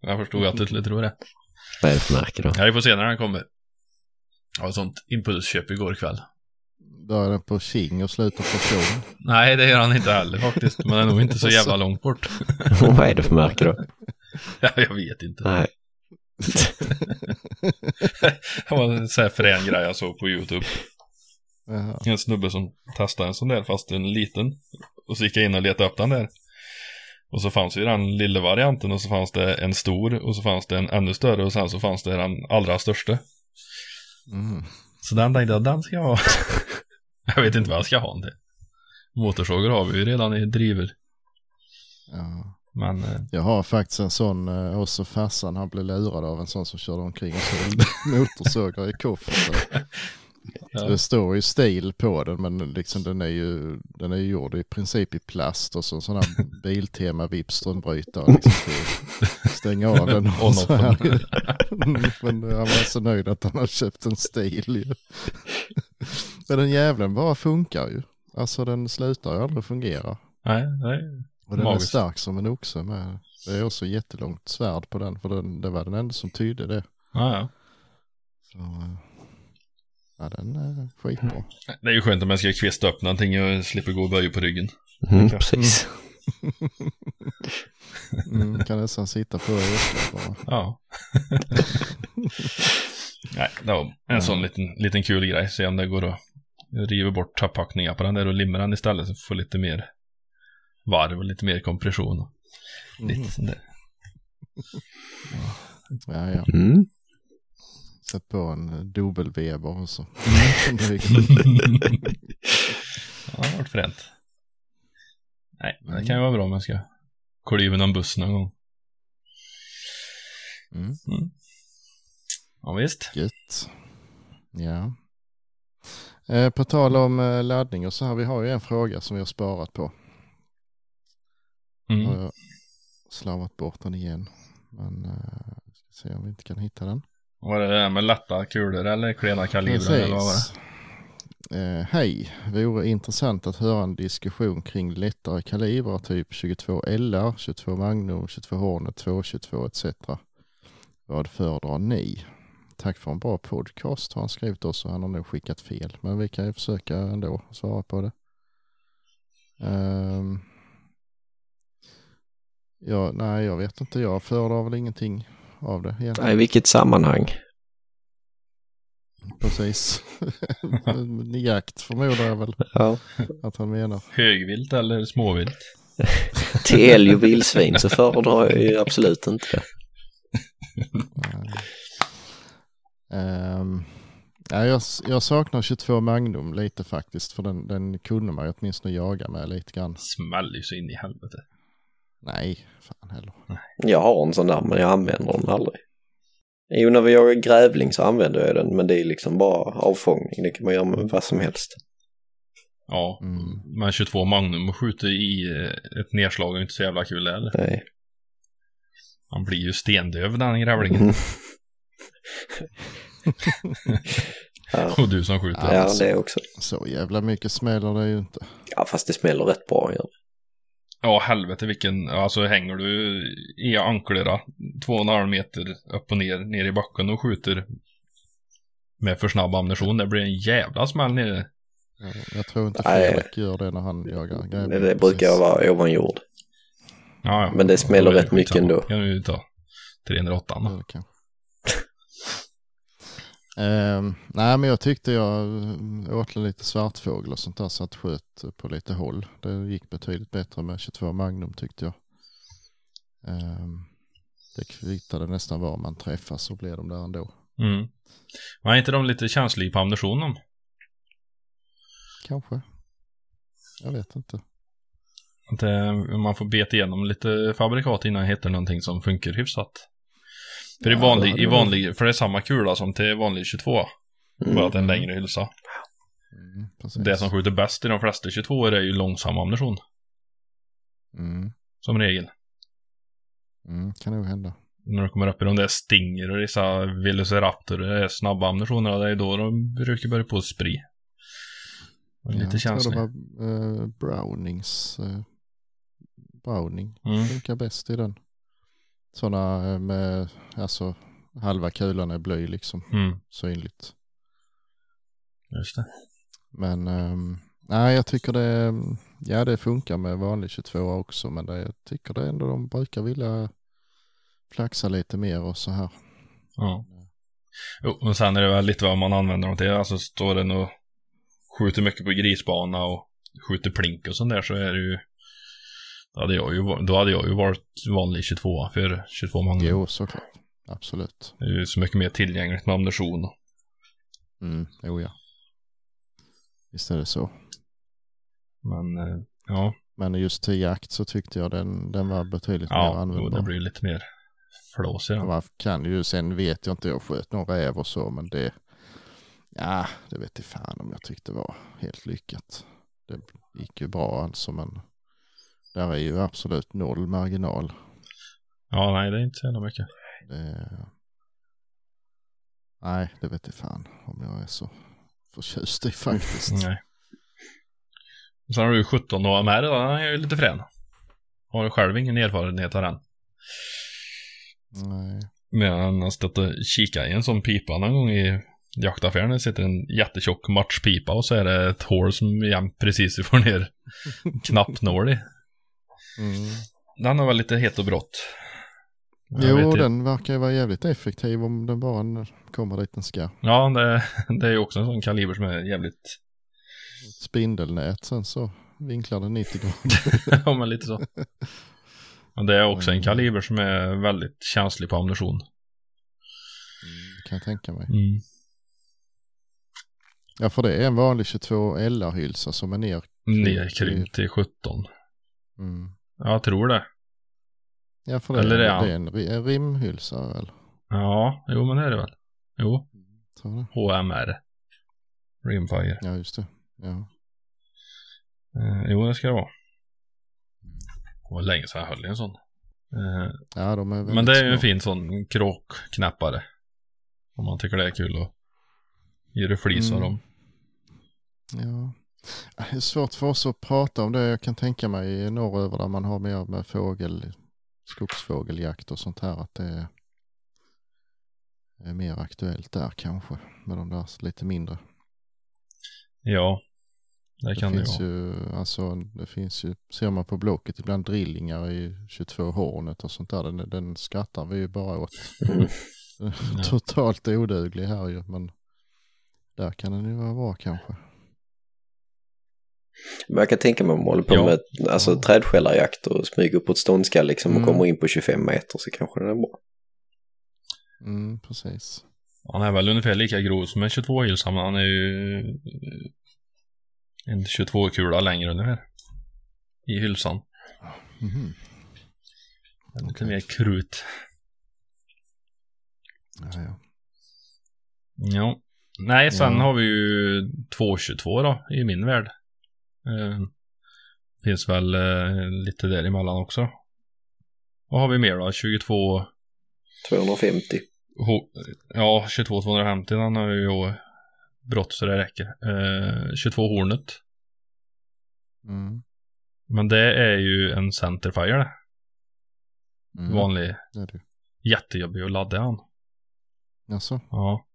Jag förstod att du skulle tro det. Vad är det för märke då? Ja, vi får se när den kommer. Jag har ett sånt impulsköp igår kväll. Börjar den på King och slutar på Tjong? Nej, det gör han inte heller faktiskt. Men den är nog inte så jävla långt bort. Vad är det för märke då? Ja, jag vet inte. Nej. Det var en sån här frän grej jag såg på YouTube. Jaha. En snubbe som testade en sån där, fast en liten. Och så gick jag in och letade upp den där. Och så fanns ju den lilla varianten. Och så fanns det en stor. Och så fanns det en ännu större. Och sen så fanns det den allra största. Mm. Så den tänkte jag, den ska jag ha. Jag vet inte vad jag ska ha till. Motorsågar har vi ju redan i driver. Ja. Men, jag har faktiskt en sån och så farsan, han blev lurad av en sån som körde omkring och sålde motorsågar i kofferten. Ja. Det står ju stil på den, men liksom den är ju den är ju gjord i princip i plast och så en sån här biltema vipströmbrytare liksom, stänga av den och så här. Men han var så nöjd att han har köpt en stil ju. Men den jävlen bara funkar ju. Alltså den slutar ju aldrig fungera. Nej, nej. Och den Magiskt. Är stark som en oxe med. Det är också jättelångt svärd på den, för den, det var den enda som tydde det. Ja, ja. Så, ja, den är skitbra. Det är ju skönt om man ska kvista upp någonting och slipper gå och böja på ryggen. Mm, precis. Mm, kan nästan sitta på bara. Ja. Nej, det var en ja. sån liten, liten kul grej. Se om det går att riva bort tapppackningar på den där och limma den istället så får lite mer varv och lite mer kompression och lite mm. sånt där. Ja, ja. Mm. Sätt på en dubbelveber och så. Ja, vart fränt. Nej, men det kan ju vara bra om jag ska klyva någon buss någon gång. Mm. Mm. Ja, visst. Gött. Ja. Eh, på tal om eh, laddning och så här, vi har ju en fråga som vi har sparat på. Mm. Har jag slavat bort den igen. Men eh, ska se om vi inte kan hitta den. Var det där med lätta kulor eller klena kalibrar eller vad var det? Eh, hej, vore intressant att höra en diskussion kring lättare kalibrar typ tjugotvå L R, tjugotvå Magnum, tjugotvå Hornet, två tjugotvå et cetera. Vad föredrar ni? Tack för en bra podcast har han skrivit oss och han har nog skickat fel. Men vi kan ju försöka ändå svara på det. Ehm... Ja, nej, jag vet inte. Jag föredrar väl ingenting av det. Egentligen. Nej, vilket sammanhang? Precis. Jakt förmodar jag väl ja. Att han menar. Högvilt eller småvilt? Till älg och vildsvin så föredrar jag ju absolut inte. Nej. Um, nej, jag, jag saknar tjugotvå Magnum lite faktiskt. För den, den kunde man ju åtminstone jaga med lite grann. Smäller ju så in i helvete. Nej, fan heller. Jag har en sån där, men jag använder den aldrig. Jo, när vi gör grävling så använder jag den, men det är liksom bara avfångning. Det kan man göra med vad som helst. Ja, mm. Men tjugotvå Magnum och skjuter i ett nedslag är inte så jävla kul heller. Nej. Han blir ju stendöv den grävlingen. Mm. Ja. Och du som skjuter. Ja, alltså. Det också. Så jävla mycket smäller det ju inte. Ja, fast det smäller rätt bra igen. Ja, helvete vilken, alltså hänger du i anklera två och en halv meter upp och ner, ner i backen och skjuter med för snabb ammunition. Det blir en jävla smäll nere. Jag tror inte Fredrik gör det när han jagar. Det, det, det brukar vara ovan jord. Ja, ja. Men det smäller ja, rätt det mycket ändå. Kan du ta tre noll åtta? Okay. um, nej, men jag tyckte jag åt lite svartfågel och sånt där, så att sköt på lite håll. Det gick betydligt bättre med tjugotvå Magnum tyckte jag. Um, det kvittade nästan var man träffas, så blev de där ändå. Mm. Var inte de lite känsliga på ammunitionen? Kanske. Jag vet inte. Att eh, man får beta igenom lite fabrikat innan hittar någonting som funkar hyfsat. För, ja, i vanlig, det, i vanlig, för det är samma kula som till vanlig tjugotvå. Mm. Bara att en längre hylsa. Mm, det som skjuter bäst i de flesta tjugotvå är ju långsam ammunition. Mm. Som regel. Mm, kan nog hända. När de kommer upp i de där stinger och dessa velociraptor och snabba ammunitioner, det är då de brukar börja på spri. Ja, lite känslig. Jag tror det var äh, Brownings äh, Browning mm. funkar bäst i den. Sådana med, alltså halva kulan är blöj liksom, mm. synligt. Just det. Men ähm, nej, jag tycker det, ja, det funkar med vanlig tjugotvå också, men det, jag tycker det ändå de brukar vilja flaxa lite mer och så här. Ja. Jo, och sen är det väl lite vad man använder dem till. Alltså står den och skjuter mycket på grisbana och skjuter plink och sånt där, så är det ju, då hade jag ju, då hade jag ju varit vanlig tjugotvå för tjugotvå månader. Jo, såklart. Absolut. Det är ju så mycket mer tillgängligt med ammunition. Mm, jo ja. Visst är det så. Men, ja. Men just till jakt så tyckte jag den, den var betydligt ja, mer användbar. Ja, det blir lite mer flåsig. Man kan ju, sen vet jag inte, jag sköt några räv och så, men det, ja, det vet jag fan om jag tyckte var helt lyckat. Det gick ju bra alltså, men där är ju absolut noll marginal. Ja, nej, det är inte så mycket. Det, nej, det vet jag fan om jag är så förtjust i faktiskt. Nej. Sen har du sjutton och med den är ju lite frän. Har du själv ingen erfarenhet av den? Nej. Men jag stod och kikade i en sån pipa någon gång i jaktaffären. Det sitter en jättetjock matchpipa och så är det ett hål som jämt precis får ner knappnål i. Mm. Den har väl lite het och brått. Jag jo, den verkar ju vara jävligt effektiv om den bara kommer dit den ska. Ja, det, det är ju också en sån kaliber som är jävligt... spindelnät, sen så vinklar den nittio grader. Ja, men lite så. Men det är också en kaliber som är väldigt känslig på ammunition. Mm, kan jag tänka mig. Mm. Ja, för det är en vanlig tjugotvå L R-hylsa som är ner... nerkrympt till sjutton. Mm. Jag tror det. Ja, för det, eller är, det är en, en rimhylsa, väl? Ja, jo, men det är det väl. Jo. Det. H M R. Rimfire. Ja, just det. Ja. Eh, jo, det ska det vara. Det var länge sedan jag höll i en sån. Eh, ja, de är men det är ju en fin sån kråkknappare. Om man tycker det är kul att ge det flis av mm. dem. Ja. Det är svårt för oss att prata om det. Jag kan tänka mig norröver där man har mer med fågel, skogsfågeljakt och sånt här, att det är mer aktuellt där kanske. Med de där lite mindre. Ja. Det, kan det finns det ju, alltså det finns ju, ser man på blocket ibland drillingar i tjugotvå-hornet och sånt där, den, den skrattar vi ju bara åt. Totalt oduglig här ju, men där kan den ju vara bra kanske. Men jag kan tänka mig om man håller på ja. med alltså, ja. trädskällarjakt och smyger upp på ett ståndskall liksom, och mm. kommer in på tjugofem meter, så kanske den är bra. Mm, precis. Han är väl ungefär lika grov som en tjugotvå-hylsa, men han är ju en tjugotvå-kula längre ungefär i hylsan. Mm-hmm. Okay. Lite mer krut. Ja, ja. Ja. Nej, sen ja. har vi ju två tjugotvå då, i min värld. Eh, finns väl eh, lite där emellan också. Vad har vi mer då? tjugotvå tvåhundrafemtio. Ho- ja, tjugotvå tvåhundrafemtio, den har ju brott så det räcker. Eh, tjugotvå-hornet. Mm. Men det är ju en centerfire. Mm. Vanlig. Det är det. Jättejobbig att ladda han. Jaså? Ja.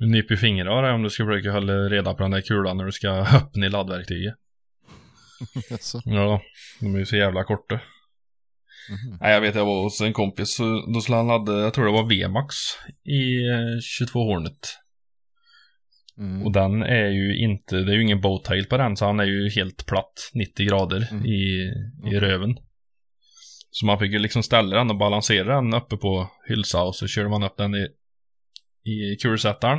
nyp i fingrar om du ska försöka hålla reda på den där kulan när du ska öppna i laddverktyget. Ja, de är ju så jävla korta. Mm-hmm. Nej, jag vet, jag var hos en kompis, då skulle han ladda, jag tror det var V-Max i tjugotvå-hornet. Mm. Och den är ju inte, det är ju ingen bowtail på den, så han är ju helt platt nittio grader mm. i, okay. i röven. Så man fick ju liksom ställa den och balansera den uppe på hylsa, och så körde man upp den i, i kursättaren.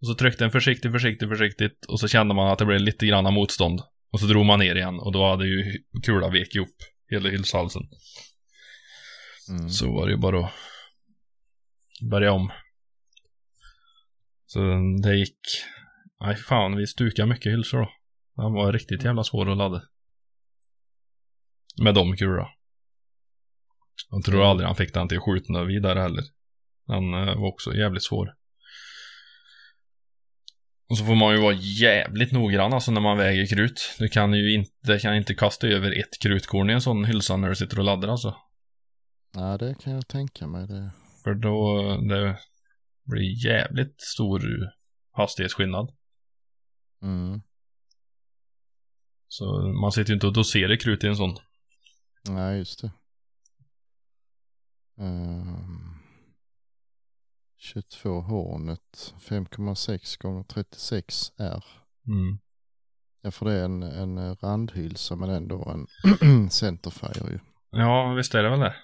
Och så tryckte den försiktigt, försiktigt, försiktigt, och så kände man att det blev lite grann av motstånd. Och så drog man ner igen, och då hade ju kula vek ihop hela hylshalsen. Mm. Så var det ju bara att börja om. Så det gick... Nej fan, vi stukade mycket hylsor då. Den var riktigt jävla svår att ladda. Med de kulorna. Jag tror aldrig han fick den till skjuten vidare heller. Den var också jävligt svår. Och så får man ju vara jävligt noggrann alltså när man väger krut. Du kan ju inte, kan inte kasta över ett krutkorn i en sån hylsa när du sitter och laddar alltså. Nej, det kan jag tänka mig. Det. För då det blir jävligt stor hastighetsskillnad. Mm. Så man sitter ju inte och doserar krut i en sån. Nej, just det. Um... tjugotvå-hornet fem komma sex gånger trettiosex R. Mm. Ja, för det är en, en randhylsa men ändå en centerfire ju. Ja, visst är det väl det.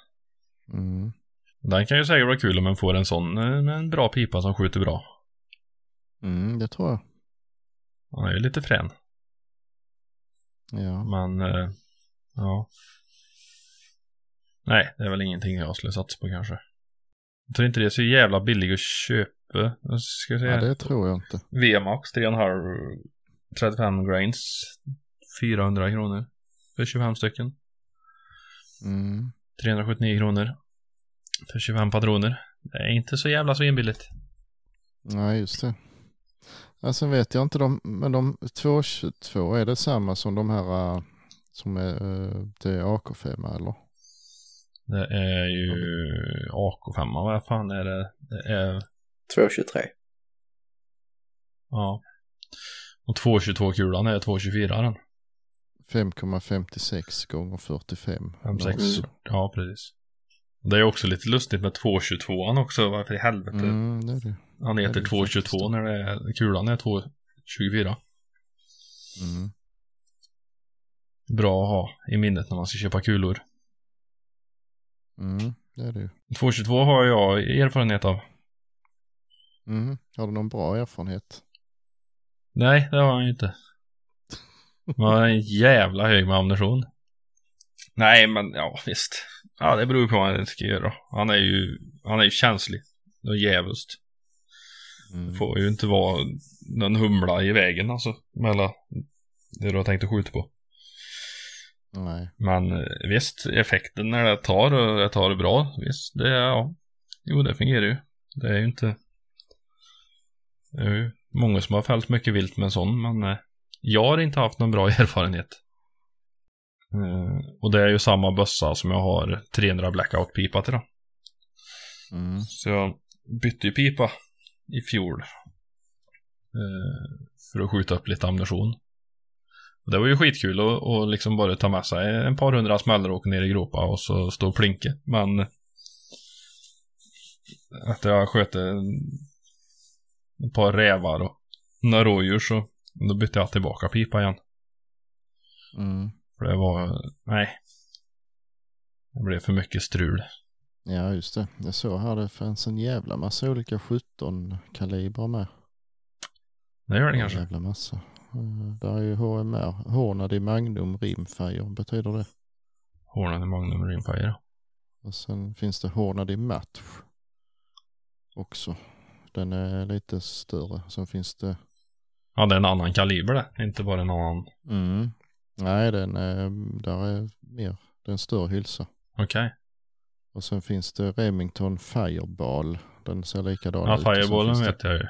Mm. Den kan ju säkert vara kul om man får en sån med en bra pipa som skjuter bra. Mm, det tror jag. Han är ju lite frän. Ja. Men, äh, ja. Nej, det är väl ingenting jag skulle satsa på kanske. Jag tror inte det är så jävla billigt att köpa. Jag ska säga. Ja, det tror jag inte. V-Max, tre komma fem trettiofem grains fyrahundra kronor för tjugofem stycken. Mm. trehundrasjuttionio kronor för tjugofem patroner. Det är inte så jävla svinbilligt. Nej, just det. Alltså vet jag inte, de, men de två tjugotvå är det samma som de här som är det A K fem eller? Det är ju A K fem, vad fan är det? Det är... två tjugotre. Ja. Och två tjugotvå-kulan är två tjugofyra. fem komma femtiosex gånger fyrtiofem. femtiosex, ja precis. Det är också lite lustigt med två tjugotvåan också, varför i helvete? Mm, det är det. Han heter två tjugotvå när det är, kulan är två tjugofyra. Mm. Bra att ha i minnet när man ska köpa kulor. Mm, det är det ju. två tjugotvå har jag erfarenhet av. Mm, har du någon bra erfarenhet? Nej, det har jag inte. Man har en jävla hög med ammunition. Nej, men ja, visst. Ja, det beror på vad han ska göra. Han är ju, han är ju känslig. Och jävligt. Mm. Får ju inte vara någon humla i vägen alltså. Med alla det du har tänkt att skjuta på. Nej. Men visst, effekten när det tar och det tar bra, visst, det är, ja. Jo, det fungerar ju. Det är ju inte, det är ju många som har fällt mycket vilt med en sån, men eh, jag har inte haft någon bra erfarenhet. Eh, och det är ju samma bössa som jag har trehundra blackout pipa till då. Mm. Så jag bytte ju pipa i fjol eh, för att skjuta upp lite ammunition. Det var ju skitkul att, och liksom bara ta med sig en par hundra smällor och åka ner i gropa och så stå och plinka. Men att jag sköt ett par rävar och några rådjur, så då bytte jag tillbaka pipa igen. Mm. För det var, nej, det blev för mycket strul. Ja, just det. Jag såg här det fanns en jävla massa olika sjutton kalibrar med. Det gör det kanske. En jävla massa. Där är ju H M R, Hornad i Magnum Rimfire, betyder det? Hornad i Magnum Rimfire. Och sen finns det Hornad i Match också. Den är lite större. Sen finns det... Ja, det är en annan kaliber det, inte bara en annan... Mm. Nej, den är, där är mer, den större hylsa. Okej. Okay. Och sen finns det Remington Fireball. Den ser likadan ja, ut. Ja, Fireballen vet det... jag ju.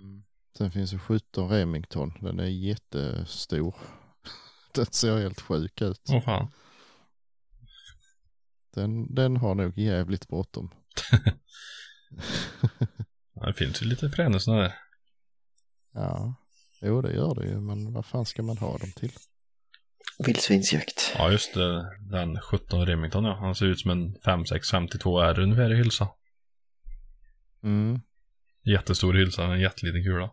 Mm. Sen finns det sjutton Remington. Den är jättestor. Den ser helt sjuk ut. Åh fan. Den, den har nog jävligt bråttom. Det finns ju lite frännelse där. Ja, jo det gör det ju. Men vad fan ska man ha dem till? Vildsvinsjakt. Ja just det, den sjutton Remington, ja. Han ser ut som en fem sex femtiotvå R ungefär i hylsa. Mm. Jättestor hylsa, en jätteliten kula.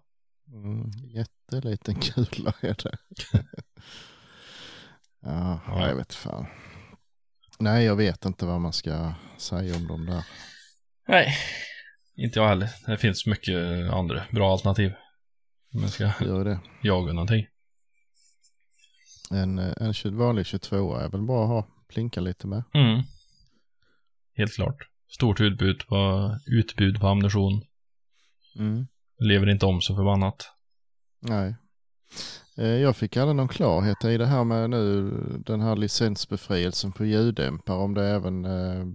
Mm, jätteliten kula är det. Ja, ja, jag vet fan. Nej, jag vet inte vad man ska säga om dem där. Nej, inte jag heller. Det finns mycket andra bra alternativ. Man ska gör det. Jaga någonting. En, en vanlig tjugotvå är väl bra att ha, plinka lite med. Mm. Helt klart. Stort utbud på, utbud på ammunition. Mm. Lever inte om så förbannat. Nej. Jag fick aldrig någon klarhet i det här med nu den här licensbefrielsen på ljuddämpare, om det även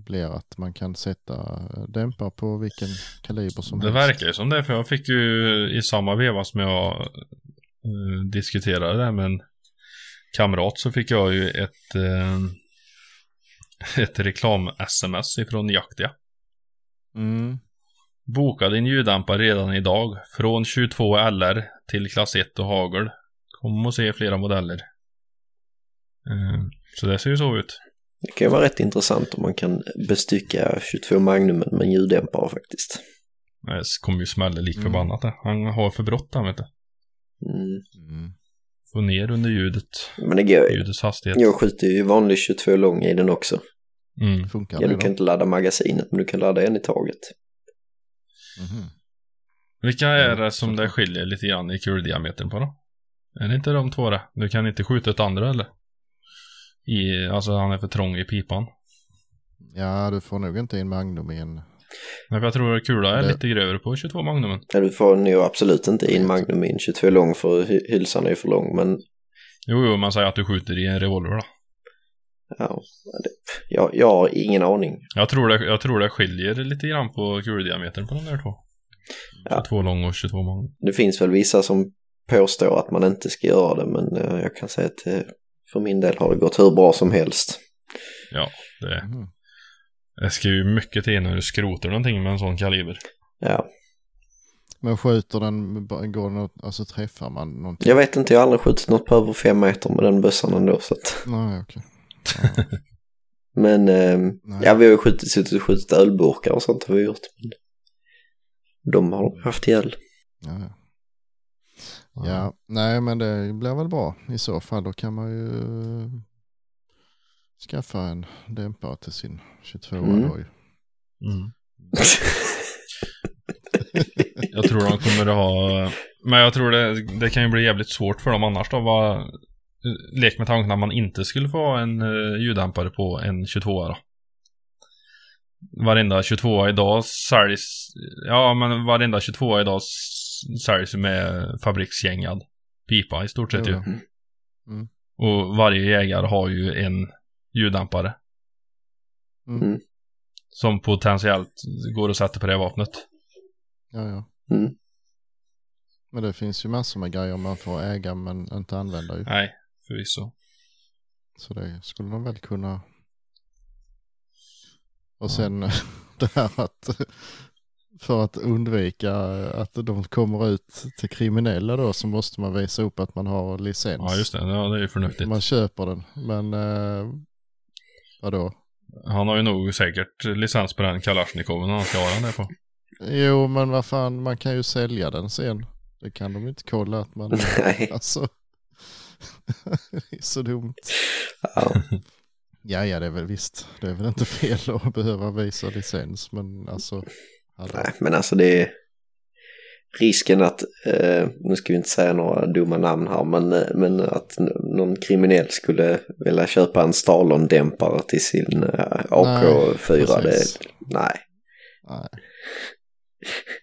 blir att man kan sätta dämpare på vilken kaliber som helst. Det verkar ju som det, för jag fick ju i samma veva som jag diskuterade det här med en kamrat, så fick jag ju ett ett reklam-sms ifrån Jaktia. Mm. Boka din ljuddämpare redan idag från tjugotvå L R till klass ett och hagel. Kommer att se flera modeller. Mm. Så det ser ju så ut. Det kan ju vara rätt intressant om man kan bestycka tjugotvå Magnumen med ljuddämpare faktiskt. Det kommer ju smälla lik förbannat. Han har för bråttom, vet du. Mm. Mm. Få ner under ljudet. Men det går ju. Ljudets hastighet. Jag skjuter ju vanlig tjugotvå lång i den också. Mm. Funkar ja, du kan inte ladda magasinet, men du kan ladda en i taget. Mm-hmm. Vilka är det som det skiljer lite grann i kuldiametern på då? Är det inte de två där? Du kan inte skjuta ett andra eller? I, alltså han är för trång i pipan. Ja, du får nog inte in Magnum i en... Nej, för jag tror att kula är det... lite grövre på tjugotvå Magnumen. Ja, du får nog absolut inte in Magnum i en tjugotvå lång, för hylsan är ju för lång, men... Jo, jo, man säger att du skjuter i en revolver då. Ja, det... jag, jag har ingen aning. Jag tror, det, jag tror det skiljer lite grann på kuldiametern på de där två. tjugotvå ja. Lång och tjugotvå Magnum. Det finns väl vissa som... påstår att man inte ska göra det, men jag kan säga att för min del har det gått hur bra som helst. Ja, det, mm. det ska ju mycket till när du skrotar någonting med en sån kaliber. Ja. Men skjuter den, går något, alltså träffar man någonting? Jag vet inte, jag har aldrig skjutit något på över fem meter med den bössan ändå. Så att... Nej, okej. Okay. Ja. Men eh, Nej. Ja, vi har ju skjutit, skjutit ölburkar och sånt har vi gjort. Men de har haft ihjäl. Ja, ja. Ja. Ja, nej men det blir väl bra i så fall, då kan man ju skaffa en dämpare till sin tjugotvå mm. då ju. Mm. Jag tror de kommer att ha, men jag tror det, det kan ju bli jävligt svårt för dem annars då, var lek med tanken att man inte skulle få en ljuddämpare på en tjugotvå då. Varenda tjugotvå idag säljs, ja men varenda tjugotvå idag säljs som är fabriksgängad pipa i stort sett ju. Mm. Mm. Och varje jägare har ju en ljuddämpare. Mm. Som potentiellt går att sätta på det vapnet. Ja, ja. Mm. Men det finns ju massor med grejer man får äga men inte använda ju. Nej, förvisso. Så det skulle de väl kunna... Och sen ja. Det här att... För att undvika att de kommer ut till kriminella då, så måste man visa upp att man har licens. Ja just det, ja, det är ju förnuftigt. Man köper den, men eh, vadå? Han har ju nog säkert licens på den Kalashnikovn han ska ha den där på. Jo men vad fan, man kan ju sälja den sen. Det kan de inte kolla att man... Nej. Alltså, det är så dumt. Ja. Ja, ja det är väl visst. Det är väl inte fel att behöva visa licens, men alltså... Alltså. Nej, men alltså det är risken att, eh, nu ska vi inte säga några dumma namn här, men, men att någon kriminell skulle vilja köpa en Stalon-dämpare till sin eh, A K fyra. Nej, det, nej. nej.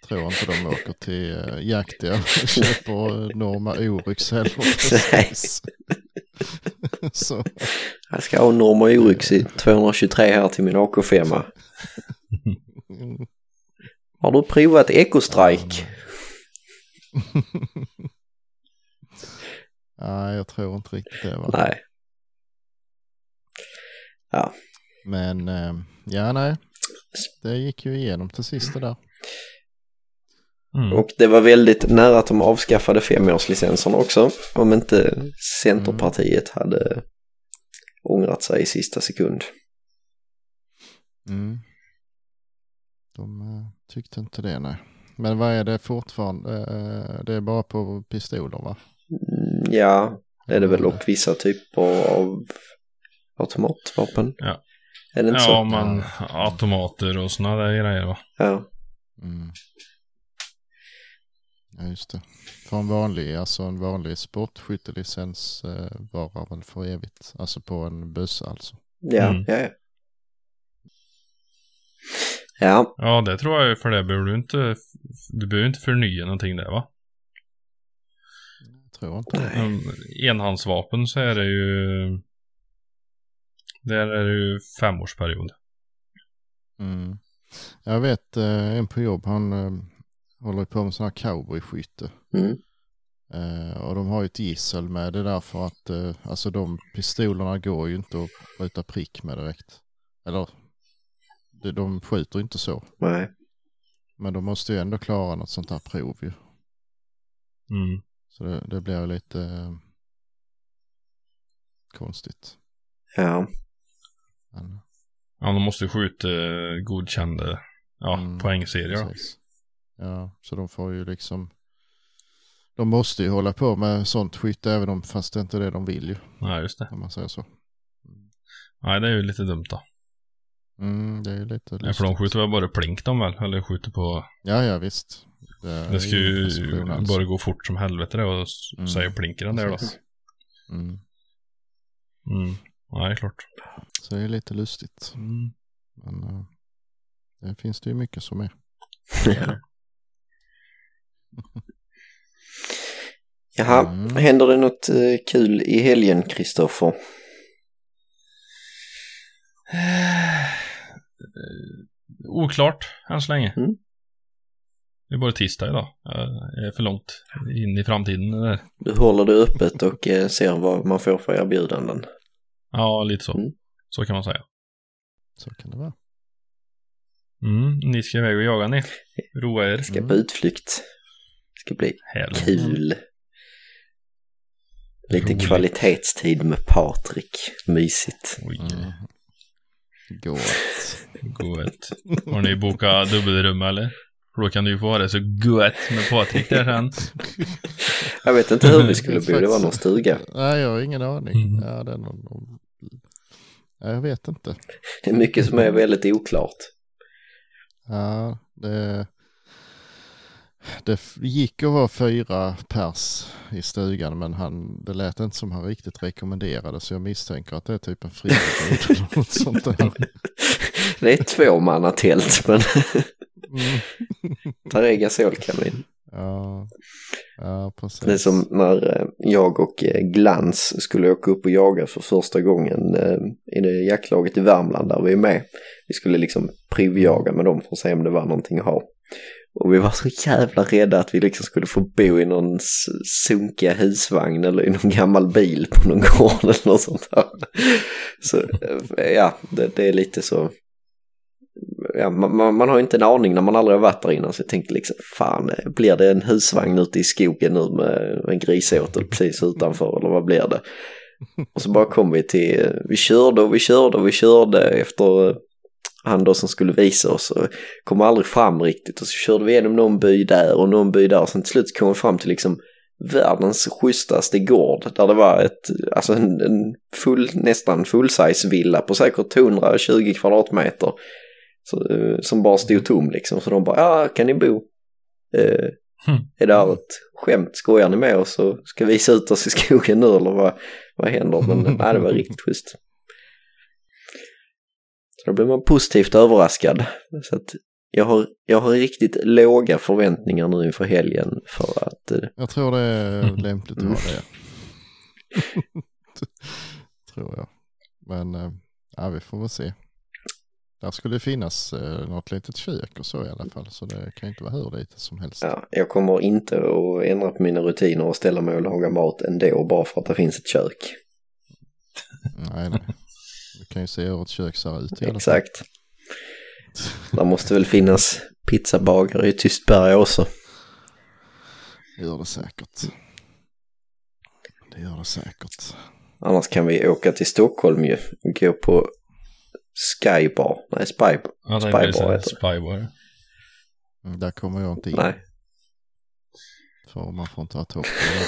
Jag tror inte de åker till eh, Jaktia och köper Norma Oryx heller. Precis. Så. Jag ska ha Norma Oryx i tvåhundratjugotre här till min A K fem. Har du provat Ecostrike? Nej, ja, jag tror inte riktigt det. Va? Nej. Ja. Men, ja nej. Det gick ju igenom till sist där. Mm. Och det var väldigt nära att de avskaffade femårslicenserna också, om inte Centerpartiet hade ångrat sig i sista sekund. Mm. De uh, tyckte inte det, nej. Men vad är det fortfarande? Uh, det är bara på pistoler, va? Mm, ja, det är det väl, och vissa typer av automatvapen. Ja, är det inte ja så? Man automater och såna där grejer, va? Ja. Mm. Ja, just det. För en vanlig, alltså en vanlig sportskyttelicens eh, varar väl för evigt. Alltså på en buss, alltså. Ja, mm. ja, ja. Ja. Ja, det tror jag, för det behöver du inte, du behöver inte förnya någonting där, va? Jag tror inte. Um, enhandsvapen så är det ju, där är det ju femårsperiod. Mm. Jag vet eh, en på jobb, han eh, håller på med sån här cowboyskytte. Mm. Eh, och de har ju ett gissel med det där, för att eh, alltså de pistolerna går ju inte att ruta prick med direkt. Eller de, de skjuter inte så. Nej. Men de måste ju ändå klara något sånt här prov ju. Mm. Så det, det blir lite eh, konstigt. Ja. Men. Ja, de måste skjuta godkända ja, mm, poängserier. Precis. Ja, så de får ju liksom, de måste ju hålla på med sånt skit även om, fast det inte är det de vill ju. Ja, just det. Om man säger så. Nej, det är ju lite dumt då. Mm, det är ju lite lustigt. Ja, för de skjuter väl bara plink de väl? Eller skjuter på... Ja, ja, visst. Det, det ska ju alltså bara gå fort som helvete det, och mm. säga plinker den där då. Mm. Mm. Nej, klart. Så det är lite lustigt. Mm. Men uh, det finns det ju mycket som är. Ja. Jaha, mm. händer det något uh, kul i helgen, Kristoffer? Oklart, än så länge. Mm. Det är bara tisdag idag. Jag är för långt in i framtiden. Eller? Du håller det öppet och uh, ser vad man får för erbjudanden. Ja, lite så. Mm. Så kan man säga. Så kan det vara. Mm, ni ska iväg och jaga, ni. Roa er. Ska mm. på utflykt. Ska bli Helvete. Kul. Lite roligt. Kvalitetstid med Patrik. Mysigt. Oj. Mm. Gott. Gott. Har ni bokat dubbelrum, eller? Då kan du ju få ha det så gott med Patrik där sen. Jag vet inte hur vi skulle bo, det var någon stuga. Nej, jag har ingen aning. Mm. Ja, det är någon... Jag vet inte. Det är mycket som är väldigt oklart. Ja, det, det gick att vara fyra pers i stugan, men han, det lät inte som han riktigt rekommenderade, så jag misstänker att det är typ en frihet eller något sånt där. Det är två manna tält, men mm. där är gasolkamin. Ja, ja, precis. Det är som när jag och Glans skulle åka upp och jaga för första gången i det jaktlaget i Värmland där vi är med. Vi skulle liksom privjaga med dem för att se om det var någonting att ha. Och vi var så jävla rädda att vi liksom skulle få bo i någon sunkiga husvagn eller i någon gammal bil på någon gård eller något sånt där. Så ja, det, det är lite så... Ja, man, man har ju inte en aning när man aldrig har varit där innan, så jag tänkte liksom, fan, blir det en husvagn ute i skogen nu med en grisåtel precis utanför, eller vad blir det? Och så bara kom vi till, vi körde och vi körde och vi körde efter han då som skulle visa oss, och kom aldrig fram riktigt, och så körde vi igenom någon by där och någon by där, och sen till slut kom vi fram till liksom världens schysstaste gård där det var ett, alltså en, en full, nästan full-size villa på säkert etthundratjugo kvadratmeter. Så, som bara stod tom liksom, så de bara, ja, kan ni bo? Eh, hmm. Är det här ett skämt? Skojar ni med oss och ska visa ut oss i skogen nu, eller vad, vad händer? Men nej, det var riktigt schysst. Så då blev man positivt överraskad. Så att jag har, jag har riktigt låga förväntningar nu inför helgen, för att... Eh... Jag tror det är lämpligt att ha det. Tror jag. Men eh, ja, vi får väl se. Där skulle det finnas eh, något litet kök och så i alla fall, så det kan inte vara hur lite som helst. Ja, jag kommer inte att ändra på mina rutiner och ställa mig och laga mat ändå bara för att det finns ett kök. Nej, nej. Du kan ju se hur ett kök ser ut i alla fall. Exakt. Där måste väl finnas pizzabagare i Tystberg också. Det gör det säkert. Det gör det säkert. Annars kan vi åka till Stockholm ju. Gå på Skybar. Nej, Spybar. Ja, Spybar heter Spybar. Där kommer jag inte in. Nej. För man får inte ha tofflor.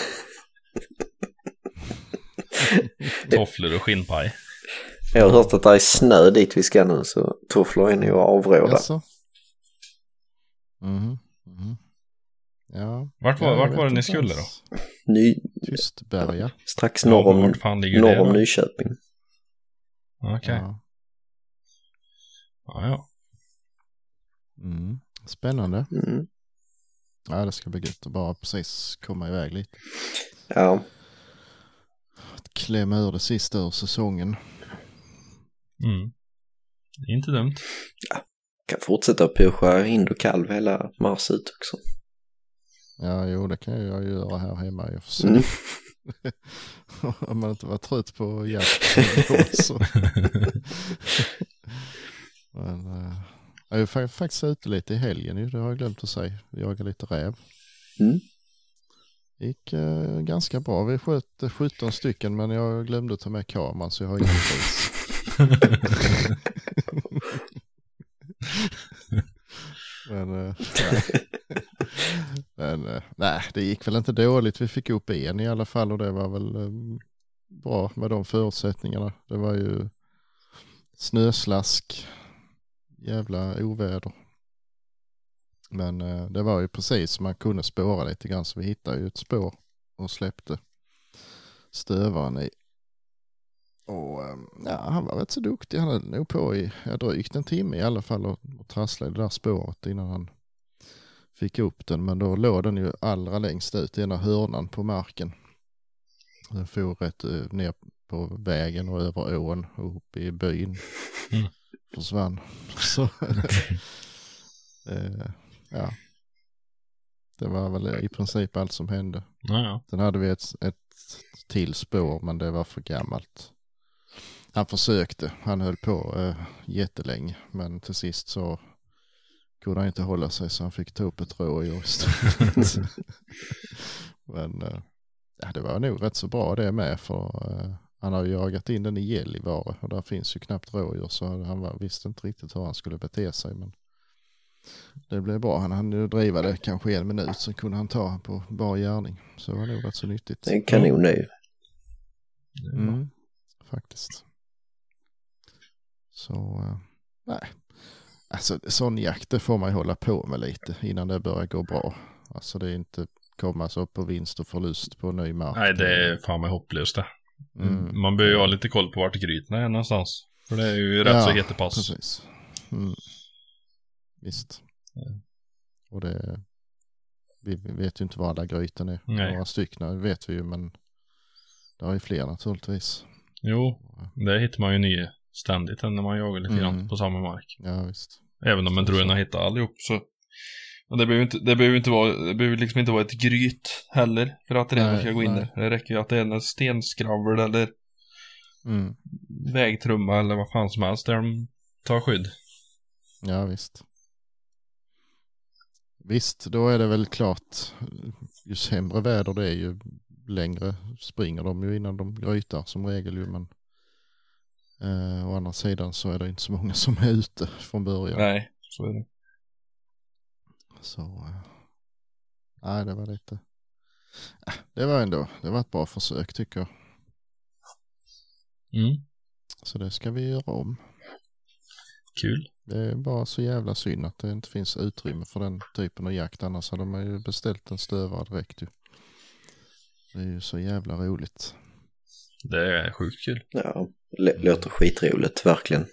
Tofflor och skinnpaj. Jag har hört att det är snö dit vi ska nu, så tofflor är nu avråda. Jaså? Mhm. Mm. Ja. Vart var, vart var det ni skulle då? Ny... Tystberga. Strax norr om, norr om Nyköping. Okej. Okay. Ja. Ja, ja. Mm. Spännande. Mm. Ja, det ska bli gött att bara precis komma iväg lite. Ja. Att klämma ur det sista ur säsongen. Mm. Inte dumt. Ja. Kan fortsätta att pusha hind och kalv hela mars ut också. Ja, jo, det kan jag göra här hemma. Jag får mm. Om man inte var trött på jakt. Men äh, jag är faktiskt ute lite i helgen nu. Det har jag glömt att säga. Vi jagar lite räv. Mm. Gick äh, ganska bra. Vi sköt sjutton stycken, men jag glömde att ta med kameran så jag har ingen pris. Men, äh, men äh, nej, det gick väl inte dåligt. Vi fick upp en i alla fall och det var väl äh, bra med de förutsättningarna. Det var ju snöslask, jävla oväder. Men äh, det var ju precis, man kunde spåra lite grann så vi hittade ju ett spår och släppte stövaren i. Och ja, han var rätt så duktig. Han hade nog på i ja, drygt en timme i alla fall och, och trasslade det där spåret innan han fick upp den. Men då låg den ju allra längst ut i ena hörnan på marken. Den for rätt ner på vägen och över ån och upp i byn. Mm. Försvann. Så, eh, ja. Det var väl i princip allt som hände. Naja. Sen hade vi ett, ett till spår, men det var för gammalt. Han försökte, han höll på äh, jättelänge, men till sist så kunde han inte hålla sig så han fick ta upp ett rådjur istället. Men äh, ja, det var nog rätt så bra det med, för äh, han har jagat in den i Gällivare och där finns ju knappt rådjur så han var, visste inte riktigt hur han skulle bete sig, men det blev bra. Han hann driva det kanske en minut så kunde han ta på bar gärning, så det var nog rätt så nyttigt. Det kan nog nu. Mm. Faktiskt. Så, äh, nej. Alltså, sån jakt, det får man ju hålla på med lite innan det börjar gå bra. Alltså, det är inte komma så upp på vinst och förlust på ny mark. Nej, det är fan mig hopplöst det. Mm. Man bör ju ha lite koll på vart grytorna är någonstans. För det är ju rätt ja, så jättepass. Precis. Mm. Visst. Mm. Och det, vi vet ju inte var alla grytorna är. Nej. Några stycken vet vi ju, men det är ju fler naturligtvis. Jo, där hittar man ju nya ständigt när man jagar lite mm. grann på samma mark. Ja, visst. Även om man tror att man hittar allihop. Så. Och det behöver, inte, det, behöver inte vara, det behöver liksom inte vara ett gryt heller för att det ska gå in där. Det räcker ju att det är en stenskravel eller mm. vägtrumma eller vad fan som helst där de tar skydd. Ja, visst. Visst, då är det väl klart ju sämre väder det är ju längre springer de ju innan de grytar som regel ju, men eh, å andra sidan så är det inte så många som är ute från början. Nej, så är det. Så eh, nej, det var lite eh, det var ändå, det var ett bra försök tycker jag. Mm. Så det ska vi göra om. Kul. Det är bara så jävla synd att det inte finns utrymme för den typen av jakt, annars hade man ju beställt en stövare direkt ju. Det är ju så jävla roligt. Det är sjukt kul. Ja, l- låter skitroligt, verkligen.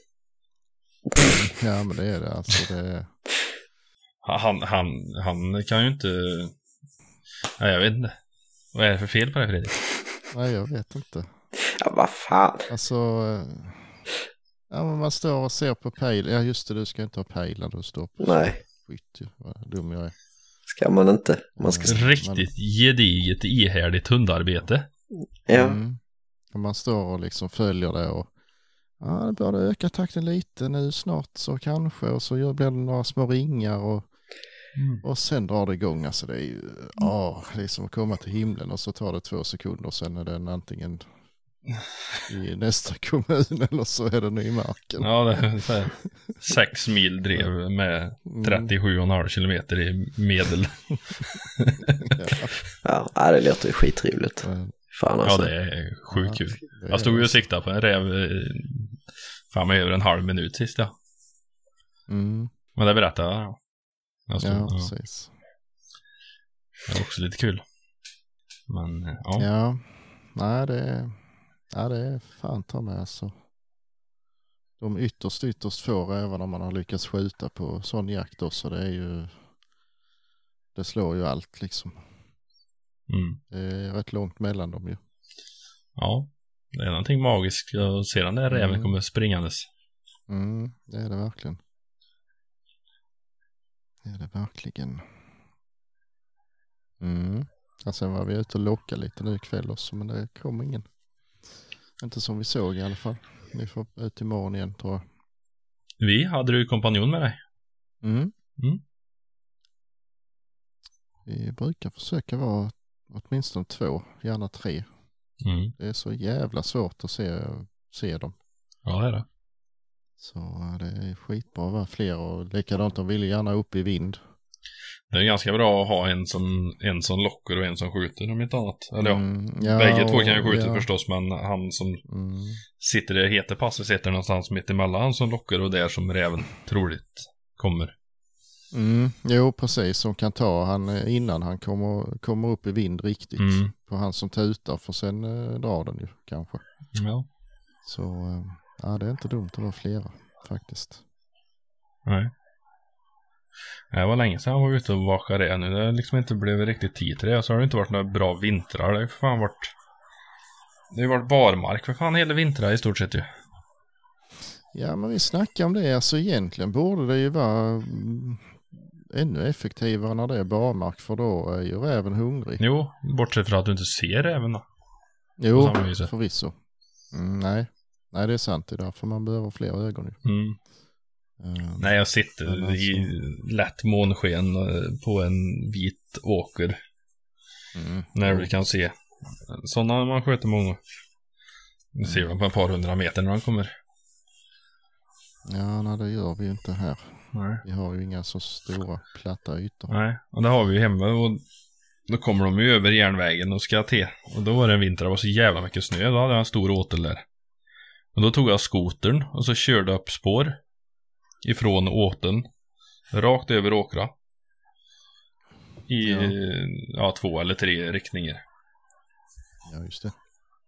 Ja, men det är det. Alltså, det är... Han, han, han kan ju inte... Nej, jag vet inte. Vad är det för fel på det, Fredrik? Nej, jag vet inte. Ja, vad fan? Alltså... Ja, men man står och ser på pejlen. Ja, just det, du ska inte ha pejlen. Du står på... Nej. Skit, vad dum jag är. Ska man inte. Man ska... Riktigt gediget ihärdigt hundarbete. Ja. Mm. Man står och liksom följer det och ja, det börjar öka takten lite nu snart så kanske. Och så blir det några små ringar och Mm. Och sen drar det igång. Alltså det är ju, åh, det är som att komma till himlen och så tar det två sekunder och sen är den antingen i nästa kommun eller så är den i marken. Ja, det är så här. Sex mil drev med trettiosju komma fem kilometer i medel. Ja, ja det låter ju skittrivligt. Fan alltså. Ja, det är sjukt kul. Jag stod ju och siktade på en räv fan med över en halv minut sist, ja. Mm. Men det berättade jag. Jag stod, ja, precis. Ja. Det var också lite kul. Men, ja. Ja, nej det är... Ja, det är fan ta med alltså. De ytterst ytterst få, även om man har lyckats skjuta på sån jakt också, det är ju, det slår ju allt liksom. Mm. Det är rätt långt mellan dem ju. Ja, det är någonting magiskt att se den där räven mm. kommer springandes. Mm, det är det verkligen. Det är det verkligen. Mm. Ja, sen var vi ute och lockade lite nu ikväll också, men det kom ingen. Inte som vi såg i alla fall. Vi får ut imorgon igen, tror jag. Vi hade ju kompanjon med dig. Mm. Mm. Vi brukar försöka vara åtminstone två, gärna tre. Mm. Det är så jävla svårt att se, se dem. Ja, det är det. Så det är skitbra att vara fler och likadant, de vill gärna upp i vind. Det är ganska bra att ha en som, en som lockar och en som skjuter om inte annat. Eller ja, mm, ja bägge två kan ju skjuta ja. förstås, men han som mm. sitter i heter passet sitter någonstans mitt emellan, han som lockar och där som räven troligt kommer. Mm, jo, precis, som kan ta han innan han kommer, kommer upp i vind riktigt. Mm. På han som tutar, för sen eh, drar den ju kanske. Ja. Så eh, ja, det är inte dumt att vara flera faktiskt. Nej. Det var länge sedan jag var ute och vakade det nu. Det har liksom inte blivit riktigt tid till det. Och så har det inte varit några bra vintrar. Det har ju fan varit... Det har varit barmark för fan hela vintrar i stort sett ju. Ja, men vi snackar om det. Alltså egentligen borde det ju vara ännu effektivare när det är barmark. För då är ju även hungrig. Jo, bortsett från att du inte ser även då. Jo, förvisso. Mm, nej. nej, det är sant. Det är därför man behöver fler ögon nu. Mm. Nej, jag sitter alltså i lätt månsken på en vit åker. Mm. När vi kan se. Sådana man sköter många. Nu ser man på ett par hundra meter när de kommer. Ja, nej, det gör vi ju inte här. Nej. Vi har ju inga så stora platta ytor. Nej, och det har vi ju hemma. Och då kommer de ju över järnvägen och ska till. Och då var det en vinter, det var så jävla mycket snö. Då hade jag en stor åtel där. Och då tog jag skotern och så körde upp spår. Ifrån åten rakt över åkra i ja. Ja, två eller tre riktningar. Ja, just det.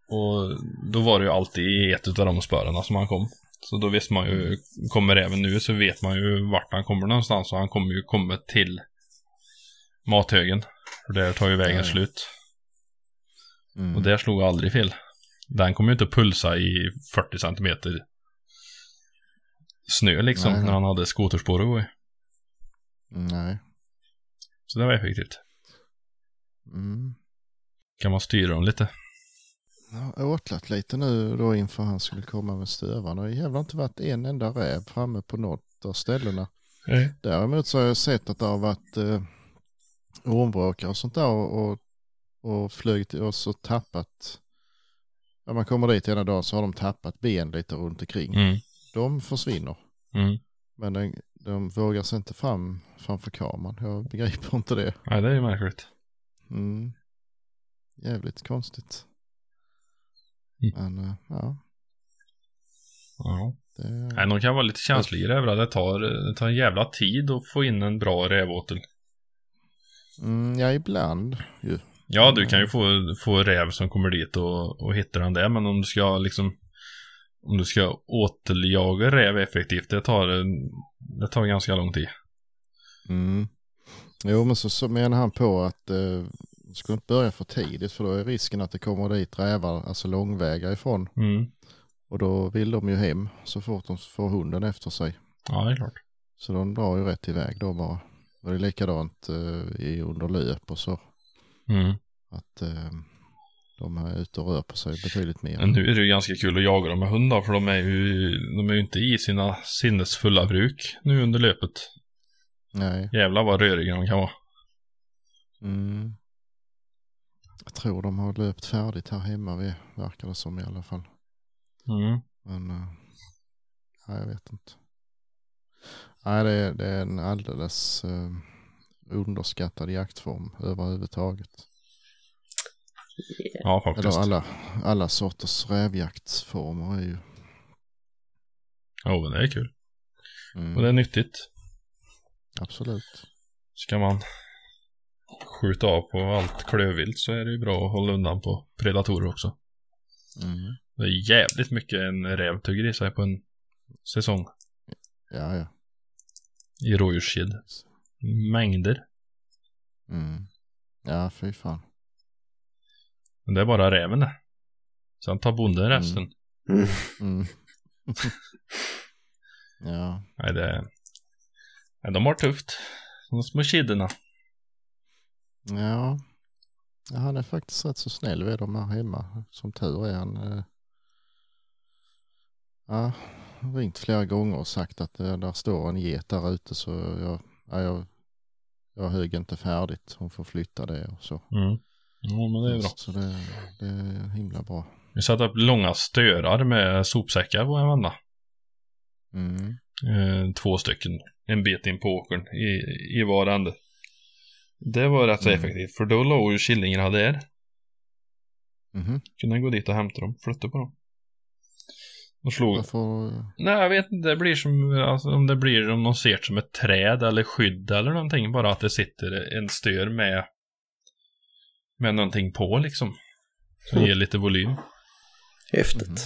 Och då var det ju alltid i ett av de spörarna som han kom. Så då visste man ju, kommer även nu så vet man ju vart han kommer någonstans. Och han kommer ju komma till mathögen. För där tar ju vägen ja. slut. Mm. Och där slog jag aldrig fel. Den kommer ju inte pulsa i fyrtio centimeter snö liksom, nej, när han hade skoterspår att gå i. Nej. Så det var effektivt. Mm. Kan man styra dem lite? Jag har åtlat lite nu då inför han skulle komma med stövan. Och jag jävlar inte varit en enda räv framme på något av ställena. Nej. Däremot så har jag sett att det har varit eh, ormbråkar och sånt där och, och, och flugit och så tappat. När man kommer dit ena dag så har de tappat ben lite runt omkring. Mm. De försvinner. Mm. Men de, de vågar sig inte fram framför kameran. Jag begriper inte det. Nej, det är ju märkligt. Mm. Jävligt konstigt. Mm. Men, ja. Ja. Det... Nej, de kan vara lite känsliga rävlar. Det tar, det tar en jävla tid att få in en bra rävåtel. Mm, ja, ibland ju. Ja, du kan ju få, få räv som kommer dit och, och hittar den där. Men om du ska liksom... Om du ska återjaga räv effektivt, det tar, det tar ganska lång tid. Mm. Jo, men så, så menar han på att eh, du ska inte börja för tidigt, för då är risken att det kommer dit rävar, alltså långvägar ifrån. Mm. Och då vill de ju hem så fort de får hunden efter sig. Ja, det är klart. Så de drar ju rätt iväg då bara. Och det är likadant eh, i underlöp och så. Mm. Att... Eh, de är ute och rör på sig betydligt mer. Men nu är det ju ganska kul att jaga dem med hundar. För de är ju, de är ju inte i sina sinnesfulla bruk nu under löpet. Nej. Jävlar vad röriga de kan vara. Mm. Jag tror de har löpt färdigt här hemma, vi verkar det som i alla fall. Mm. Men nej, jag vet inte. Nej, det är, det är en alldeles eh, underskattad jaktform överhuvudtaget. Ja, faktiskt. Eller alla, alla sorters rävjaktsformer är ju... Ja, oh, men det är kul. Mm. Och det är nyttigt. Absolut. Ska man skjuta av på allt klövvilt så är det ju bra att hålla undan på predatorer också. Mm. Det är jävligt mycket en räv tugger i sig på en säsong. Ja, ja. I rådjurskid. Mängder. Mm. Ja, fy fan. Men det är bara räven där. Sen tar bonden resten. Mm. Mm. Ja. Nej, det... Nej, de har tufft. De små kidderna. Ja. Ja, han är faktiskt rätt så snäll vid dem här hemma. Som tur är han. Eh... Ja, ringt flera gånger och sagt att eh, där står en get där ute så jag, ja, jag, jag hög inte färdigt. Hon får flytta det och så. Mm. Ja, men det är bra. Så det, det är himla bra. Vi satt upp långa störar med sopsäckar på en vända. Mm. Eh, två stycken. En bit in på åkern i, i varande. Det var rätt så mm. effektivt. För då låg ju killingen hade där. Mm. Kunde gå dit och hämta dem. Flytta på dem. Och slog. Jag får... Nej, jag vet inte. Det blir som alltså, om det blir om de ser som ett träd eller skydd eller någonting. Bara att det sitter en stör med med någonting på liksom. Som mm. ger lite volym. Häftigt. Mm.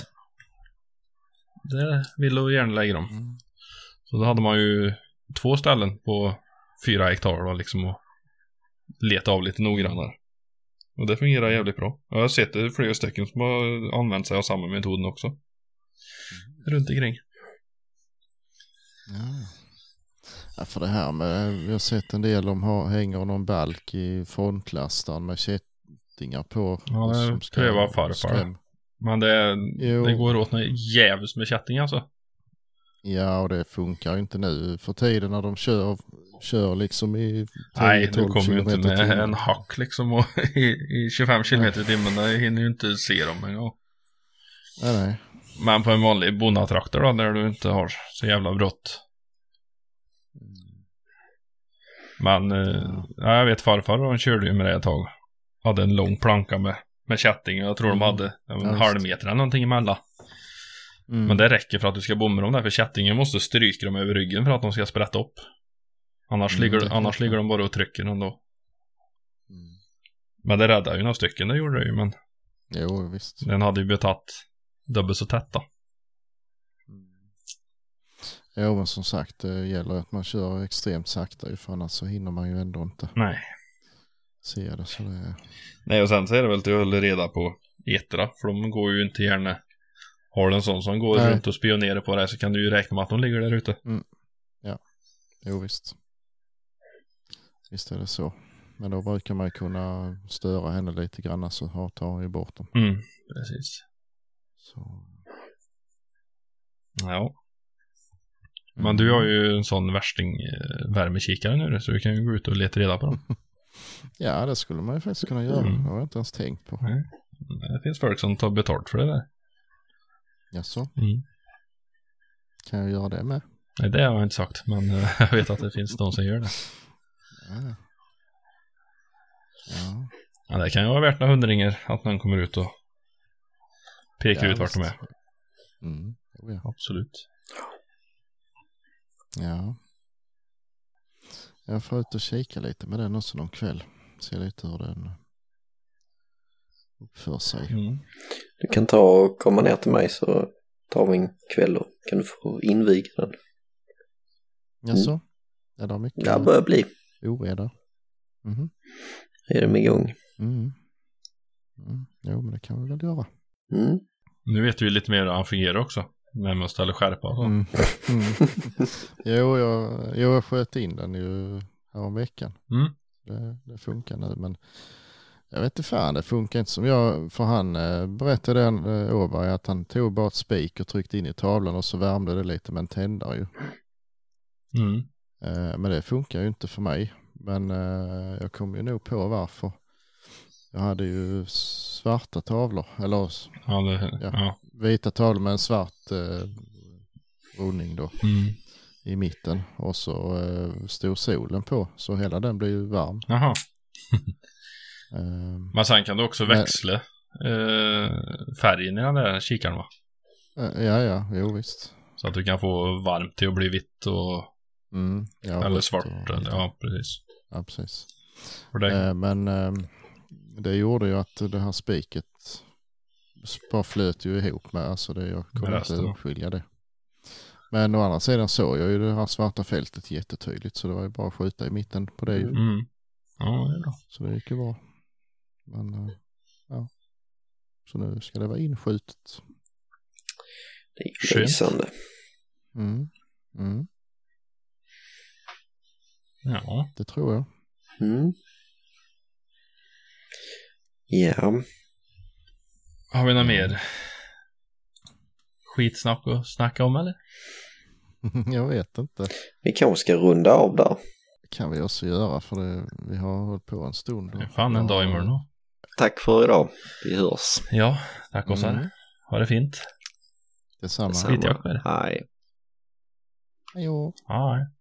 Det ville jag gärna lägga dem. Mm. Så då hade man ju två ställen på fyra hektar då, liksom, och leta av lite noggrannare. Och det fungerar jävligt bra. Jag har sett det flera stycken som har använt sig av samma metoden också. Mm. Runt omkring. Ja. Ja, för det här med, jag har sett en del de har, hänger någon balk i frontlastaren med kättingar på. Ja, som ska, det var farfar. Men det, det går åt något jävligt med kättingar alltså. Ja, och det funkar ju inte nu för tiden när de kör, kör liksom i tio till tolv. Nej, du kommer ju inte med timmen. En hack liksom och i, i tjugofem kilometer i timmen. Jag hinner ju inte se dem en gång. Nej, nej. Men på en vanlig bonatraktor då, när du inte har så jävla brott. Men ja. Ja, jag vet farfar, de körde ju med det ett tag. Hade en lång planka med, med kätting. Jag tror mm. de hade en ja, halv meter eller någonting emellan. Mm. Men det räcker för att du ska bomma dem där. För kättingen måste stryka dem över ryggen för att de ska sprätta upp. Annars, mm, ligger, annars ligger de bara och trycker dem då. Mm. Men det räddade ju några stycken, det gjorde det ju. Men jo, visst. Den hade ju betatt dubbelt så tätt då. Mm. Jo, men som sagt, det gäller att man kör extremt sakta. För annars så hinner man ju ändå inte. Nej. Se det, så det... Nej, och sen så är det väl att jag håller reda på getra. För de går ju inte gärna... Har du en sån som går Nej. Runt och spionerar på det så kan du ju räkna med att de ligger där ute. Mm. Ja, jo visst. Visst är det så. Men då brukar man kunna störa henne lite grann så tar hon ju bort dem. Mm, precis. Så. Ja. Men mm. du har ju en sån värsting värmekikare nu så vi kan ju gå ut och leta reda på dem. Ja, det skulle man ju faktiskt kunna göra. Mm. Det har jag inte ens tänkt på. Nej. Det finns folk som tar betalt för det där. Jaså? Mm. Kan jag göra det med? Nej, det har jag inte sagt. Men jag vet att det finns de som gör det. Ja. Ja. Ja, det kan ju vara värt några hundringar att någon kommer ut och pekar ja, ut vart de är. Mm. Oh, ja. Absolut. Ja. Jag får ut och kika lite med den också någon kväll. Se lite hur den uppför sig. Mm. Du kan ta och komma ner till mig så tar vi en kväll och kan du få inviga den. Jaså? Mm. Är det mycket? Ja, börjar bli. Jo, är det. Mm. Är det med igång? Mm. Mm. Jo, men det kan vi väl göra. Mm. Nu vet vi lite mer hur han fungerar också. När man ställer skärpa. Mm. Mm. jo, jag, jag sköt in den ju här om veckan. Mm. Det, det funkar nu, men... Jag vet inte fan, det funkar inte som jag, för han eh, berättade den eh, Åberg att han tog bara ett spik och tryckte in i tavlan och så värmde det lite med en tändare ju. Mm. Eh, men det funkar ju inte för mig. Men eh, jag kom ju nog på varför. Jag hade ju svarta tavlor. Eller ja, det, ja, ja. vita tavlor med en svart eh, rundning då. Mm. I mitten. Och så eh, stod solen på. Så hela den blev ju varm. Jaha. eh, men sen kan du också växla eh, färgen i den där kikaren, va? Eh, ja, ja. Jo, visst. Så att du kan få varmt till att bli vitt och mm, ja, eller svart. Och, eller, ja, precis. Ja, precis. Eh, men eh, det gjorde ju att det här spiket bara flöt ju ihop med. Alltså det, jag kunde inte skilja det. Men å andra sidan såg jag ju det här svarta fältet jättetydligt. Så det var ju bara att skjuta i mitten på det. Ju. Mm. Ja, det är bra. Så det gick ju bra. Men, ja. Så nu ska det vara inskjutet. Det är rysande. Mm. Mm. Ja, det tror jag. Mm. Ja. Har vi något mer skitsnack att snacka om, eller? Jag vet inte. Vi kanske ska runda av där. Kan vi också göra, för det, vi har hållit på en stund. Det är fan en dag imorgon. Tack för idag. Vi hörs. Ja, tack också. Mm. Ha det fint. Detsamma. Detsamma. Hej. Hej.